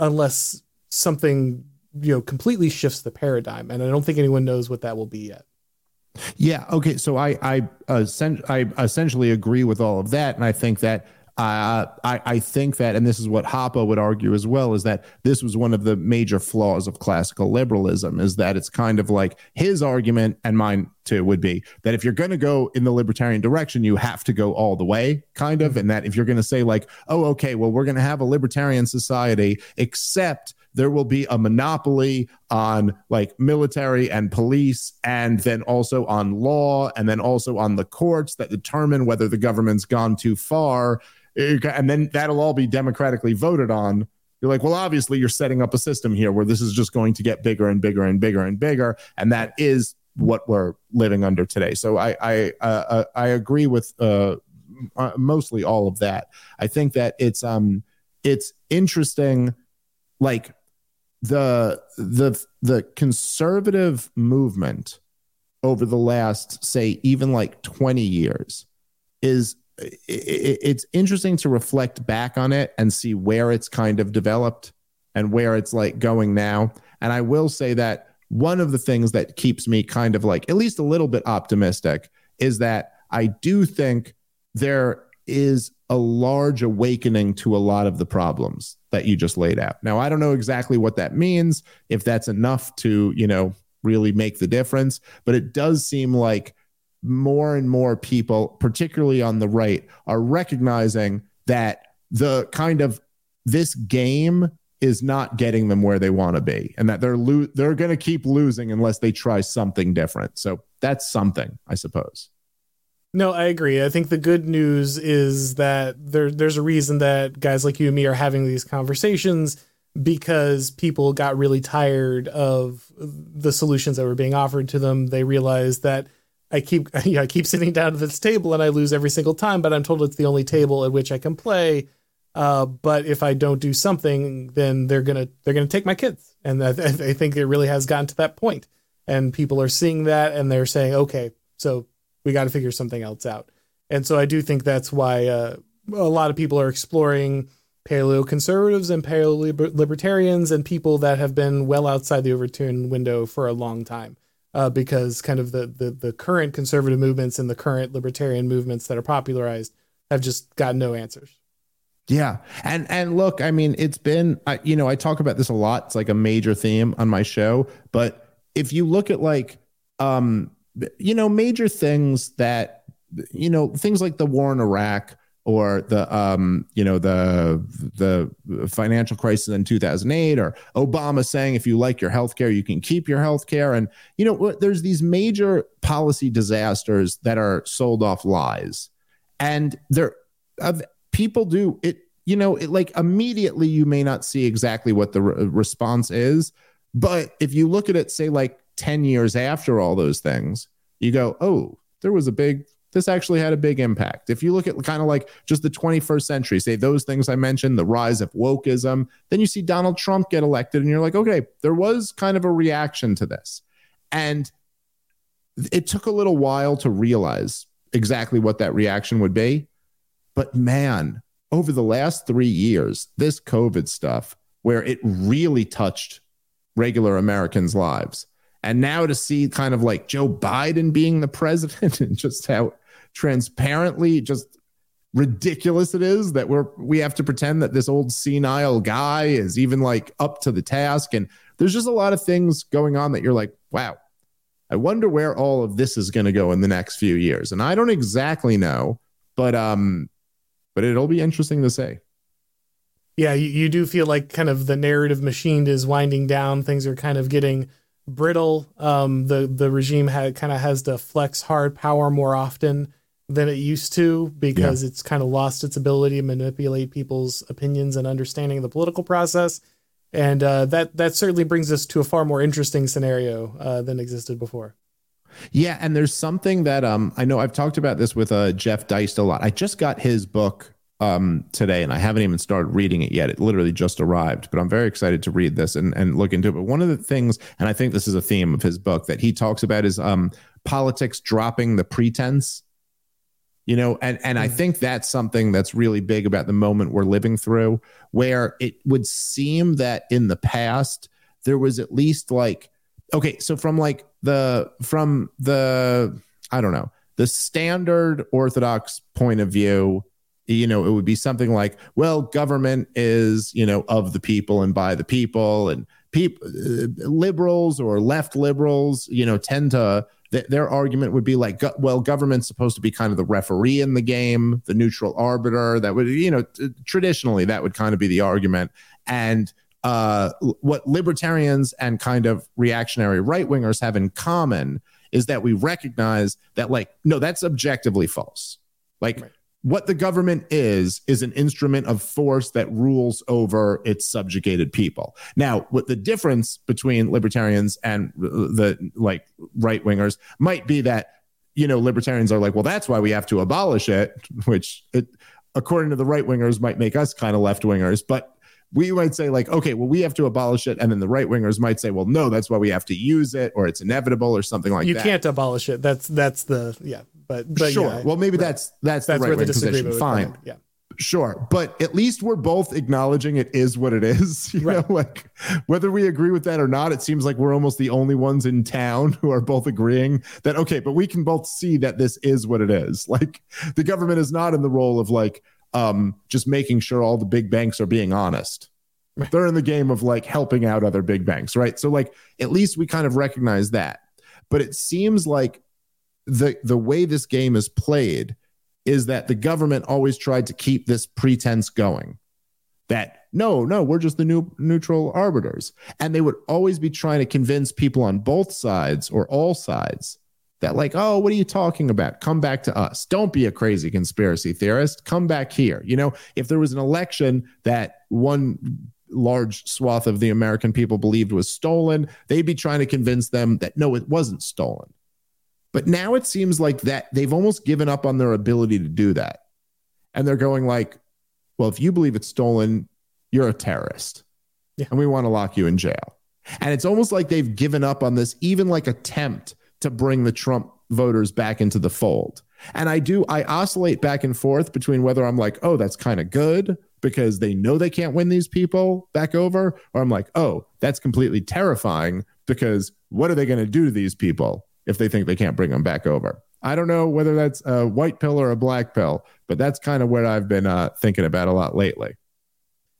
unless something, you know, completely shifts the paradigm. And I don't think anyone knows what that will be yet. Yeah. Okay. So I, I, uh, I essentially agree with all of that. And I think that, uh, I, I think that, and this is what Hoppe would argue as well, is that this was one of the major flaws of classical liberalism, is that it's kind of like his argument, and mine too, would be that if you're going to go in the libertarian direction, you have to go all the way, kind of. And that if you're going to say like, oh, okay, well, we're going to have a libertarian society, except there will be a monopoly on like military and police, and then also on law, and then also on the courts that determine whether the government's gone too far. And then that'll all be democratically voted on. You're like, well, obviously you're setting up a system here where this is just going to get bigger and bigger and bigger and bigger. And that is what we're living under today. So I, I, uh, I agree with uh, mostly all of that. I think that it's, um, it's interesting, like, The the the conservative movement over the last, say, even like twenty years is it, it's interesting to reflect back on it and see where it's kind of developed and where it's like going now. And I will say that one of the things that keeps me kind of like at least a little bit optimistic is that I do think there is a large awakening to a lot of the problems that you just laid out. Now, I don't know exactly what that means, if that's enough to, you know, really make the difference, but it does seem like more and more people, particularly on the right, are recognizing that the kind of this game is not getting them where they want to be, and that they're lo- they're going to keep losing unless they try something different. So that's something, I suppose. No, I agree. I think the good news is that there, there's a reason that guys like you and me are having these conversations, because people got really tired of the solutions that were being offered to them. They realized that I keep, you know, I keep sitting down at this table and I lose every single time, but I'm told it's the only table at which I can play. Uh, but if I don't do something, then they're gonna they're gonna take my kids. And I, th- I think it really has gotten to that point. And people are seeing that and they're saying, okay, so we got to figure something else out. And so I do think that's why uh, a lot of people are exploring paleo conservatives and paleo libertarians and people that have been well outside the Overton window for a long time, uh, because kind of the, the the current conservative movements and the current libertarian movements that are popularized have just got no answers. Yeah. And, and look, I mean, it's been, I, you know, I talk about this a lot. It's like a major theme on my show, but if you look at like, um, you know, major things that, you know, things like the war in Iraq, or the, um, you know, the the financial crisis in two thousand eight, or Obama saying, if you like your healthcare, you can keep your healthcare. And, you know, there's these major policy disasters that are sold off lies. And there, uh, people do it, you know, it, like immediately you may not see exactly what the re- response is. But if you look at it, say like ten years after all those things, you go, oh, there was a big... this actually had a big impact. If you look at kind of like just the twenty-first century, say those things I mentioned, the rise of wokeism, then you see Donald Trump get elected and you're like, okay, there was kind of a reaction to this. And it took a little while to realize exactly what that reaction would be. But man, over the last three years, this COVID stuff where it really touched regular Americans' lives. And now to see kind of like Joe Biden being the president and just how transparently just ridiculous it is that we're we have to pretend that this old senile guy is even like up to the task. And there's just a lot of things going on that you're like, wow, I wonder where all of this is going to go in the next few years. And I don't exactly know, but um, but it'll be interesting to see. Yeah, you, you do feel like kind of the narrative machine is winding down. Things are kind of getting brittle. Um, the, the regime had kind of has to flex hard power more often than it used to, because yeah. it's kind of lost its ability to manipulate people's opinions and understanding of the political process. And uh, that, that certainly brings us to a far more interesting scenario uh, than existed before. Yeah. And there's something that um, I know I've talked about this with uh, Jeff Deist a lot. I just got his book um, today and I haven't even started reading it yet. It literally just arrived, but I'm very excited to read this and, and look into it. But one of the things, and I think this is a theme of his book that he talks about, is, um, politics dropping the pretense, you know, and, and I think that's something that's really big about the moment we're living through, where it would seem that in the past there was at least like, okay, so from like the, from the, I don't know, the standard Orthodox point of view, you know, it would be something like, well, government is, you know, of the people and by the people, and people, uh, liberals or left liberals, you know, tend to, th- their argument would be like, well, government's supposed to be kind of the referee in the game, the neutral arbiter. That would, you know, t- traditionally that would kind of be the argument. And uh, what libertarians and kind of reactionary right wingers have in common is that we recognize that, like, no, that's objectively false. Like, right. What the government is, is an instrument of force that rules over its subjugated people. Now, what the difference between libertarians and the like right wingers might be that, you know, libertarians are like, well, that's why we have to abolish it, which it, according to the right wingers, might make us kind of left wingers. But we might say like, OK, well, we have to abolish it. And then the right wingers might say, well, no, that's why we have to use it, or it's inevitable, or something like you that. You can't abolish it. That's that's the yeah. But, but sure. Yeah, well, maybe right. that's that's, that's the right wing position. Fine. That. Yeah. Sure. But at least we're both acknowledging it is what it is. You right. know, like whether we agree with that or not, it seems like we're almost the only ones in town who are both agreeing that, okay, but we can both see that this is what it is. Like the government is not in the role of like um, just making sure all the big banks are being honest. Right. They're in the game of like helping out other big banks. Right. So like at least we kind of recognize that. But it seems like the the way this game is played is that the government always tried to keep this pretense going that no, no, we're just the new neutral arbiters. And they would always be trying to convince people on both sides or all sides that like, oh, what are you talking about? Come back to us. Don't be a crazy conspiracy theorist. Come back here. You know, if there was an election that one large swath of the American people believed was stolen, they'd be trying to convince them that, no, it wasn't stolen. But now it seems like that they've almost given up on their ability to do that. And they're going like, well, if you believe it's stolen, you're a terrorist. Yeah. And we want to lock you in jail. And it's almost like they've given up on this, even like attempt to bring the Trump voters back into the fold. And I do, I oscillate back and forth between whether I'm like, oh, that's kind of good because they know they can't win these people back over. Or I'm like, oh, that's completely terrifying because what are they going to do to these people if they think they can't bring them back over? I don't know whether that's a white pill or a black pill, but that's kind of what I've been uh, thinking about a lot lately.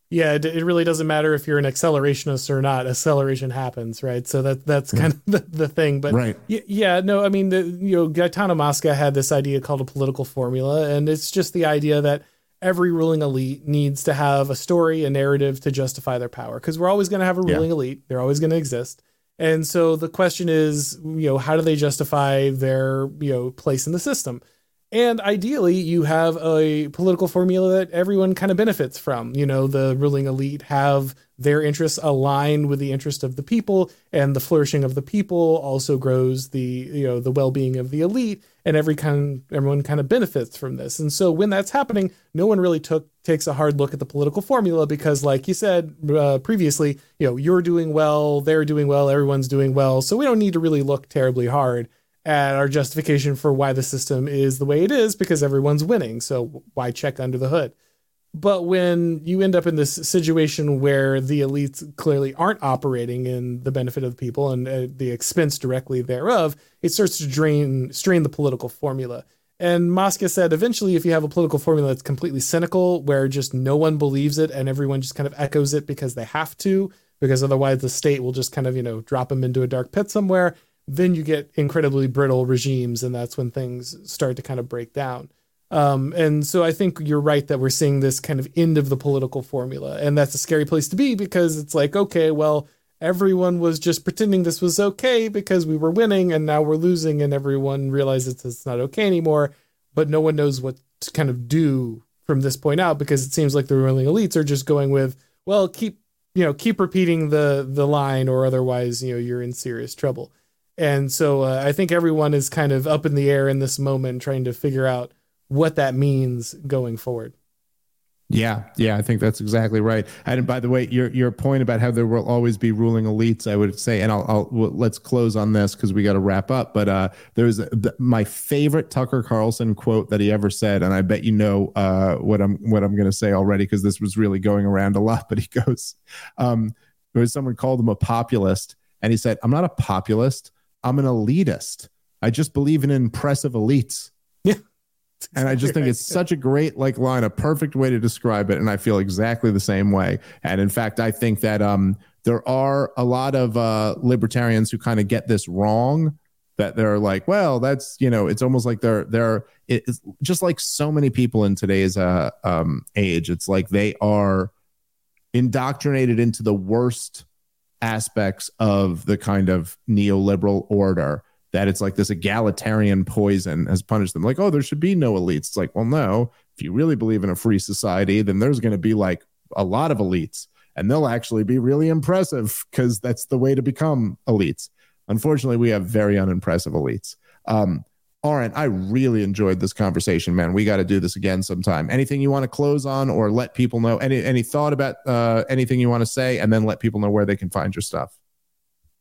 Yeah, it, it really doesn't matter if you're an accelerationist or not. Acceleration happens, right? So that that's kind of the, the thing. But right. y- yeah, no, I mean, the, you know, Gaetano Mosca had this idea called a political formula, and it's just the idea that every ruling elite needs to have a story, a narrative to justify their power, because we're always going to have a ruling yeah. elite. They're always going to exist. And so the question is, you know, how do they justify their, you know, place in the system? And ideally, you have a political formula that everyone kind of benefits from. You know, the ruling elite have their interests aligned with the interest of the people, and the flourishing of the people also grows the, you know, the well-being of the elite, and every kind, everyone kind of benefits from this. And so when that's happening, no one really took takes a hard look at the political formula because, like you said uh, previously, you know, you're doing well, they're doing well, everyone's doing well, so we don't need to really look terribly hard at our justification for why the system is the way it is because everyone's winning. So why check under the hood? But when you end up in this situation where the elites clearly aren't operating in the benefit of the people and at the expense directly thereof, it starts to drain, strain the political formula. And Mosca said, eventually, if you have a political formula that's completely cynical, where just no one believes it and everyone just kind of echoes it because they have to, because otherwise the state will just kind of, you know, drop them into a dark pit somewhere, then you get incredibly brittle regimes, and that's when things start to kind of break down. Um, and so I think you're right that we're seeing this kind of end of the political formula, and that's a scary place to be because it's like, okay, well, everyone was just pretending this was okay because we were winning, and now we're losing, and everyone realizes it's not okay anymore, but no one knows what to kind of do from this point out because it seems like the ruling elites are just going with, well, keep, you know, keep repeating the the line or otherwise, you know, you're in serious trouble. And so uh, I think everyone is kind of up in the air in this moment trying to figure out what that means going forward. Yeah, yeah, I think that's exactly right. And by the way, your your point about how there will always be ruling elites, I would say, and I'll, I'll we'll, let's close on this because we got to wrap up. But uh, there's the, my favorite Tucker Carlson quote that he ever said, and I bet you know uh, what I'm what I'm going to say already because this was really going around a lot. But he goes, um, there was someone called him a populist, and he said, "I'm not a populist. I'm an elitist. I just believe in impressive elites." Yeah. And I just think it's such a great like line, a perfect way to describe it. And I feel exactly the same way. And in fact, I think that um, there are a lot of uh, libertarians who kind of get this wrong, that they're like, well, that's, you know, it's almost like they're, they're it's just like so many people in today's uh, um, age. It's like they are indoctrinated into the worst aspects of the kind of neoliberal order, that it's like this egalitarian poison has punished them. Like, oh, there should be no elites. It's like, well, no, if you really believe in a free society, then there's going to be like a lot of elites, and they'll actually be really impressive because that's the way to become elites. Unfortunately, we have very unimpressive elites. Um, Auron, I really enjoyed this conversation, man. We got to do this again sometime. Anything you want to close on or let people know? Any any thought about uh, anything you want to say, and then let people know where they can find your stuff?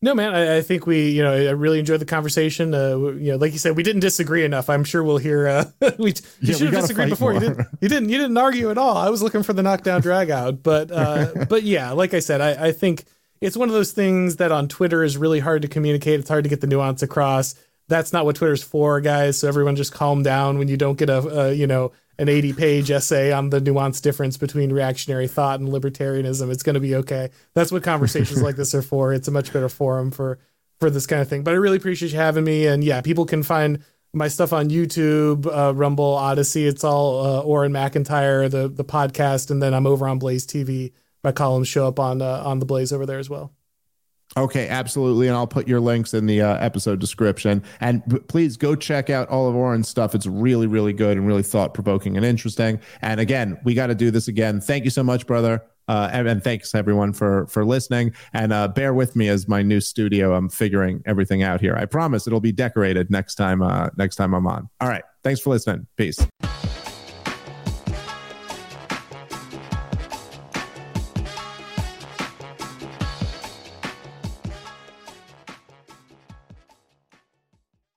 No, man, I, I think we, you know, I really enjoyed the conversation. Uh, you know, like you said, we didn't disagree enough. I'm sure we'll hear. Uh, we you yeah, should have disagreed before. You didn't, you didn't. You didn't argue at all. I was looking for the knockdown drag out, but uh, but yeah, like I said, I, I think it's one of those things that on Twitter is really hard to communicate. It's hard to get the nuance across. That's not what Twitter's for, guys. So everyone just calm down when you don't get a, uh, you know, an eighty page essay on the nuanced difference between reactionary thought and libertarianism. It's going to be okay. That's what conversations like this are for. It's a much better forum for, for this kind of thing, but I really appreciate you having me. And yeah, people can find my stuff on YouTube, uh, Rumble, Odyssey. It's all uh, Auron MacIntyre, the, the podcast. And then I'm over on Blaze T V. My columns show up on, uh, on the Blaze over there as well. Okay, absolutely. And I'll put your links in the uh, episode description. And p- please go check out all of Auron's stuff. It's really, really good and really thought-provoking and interesting. And again, we got to do this again. Thank you so much, brother. Uh, and, and thanks, everyone, for for listening. And uh, bear with me as my new studio. I'm figuring everything out here. I promise it'll be decorated next time, uh, next time I'm on. All right. Thanks for listening. Peace.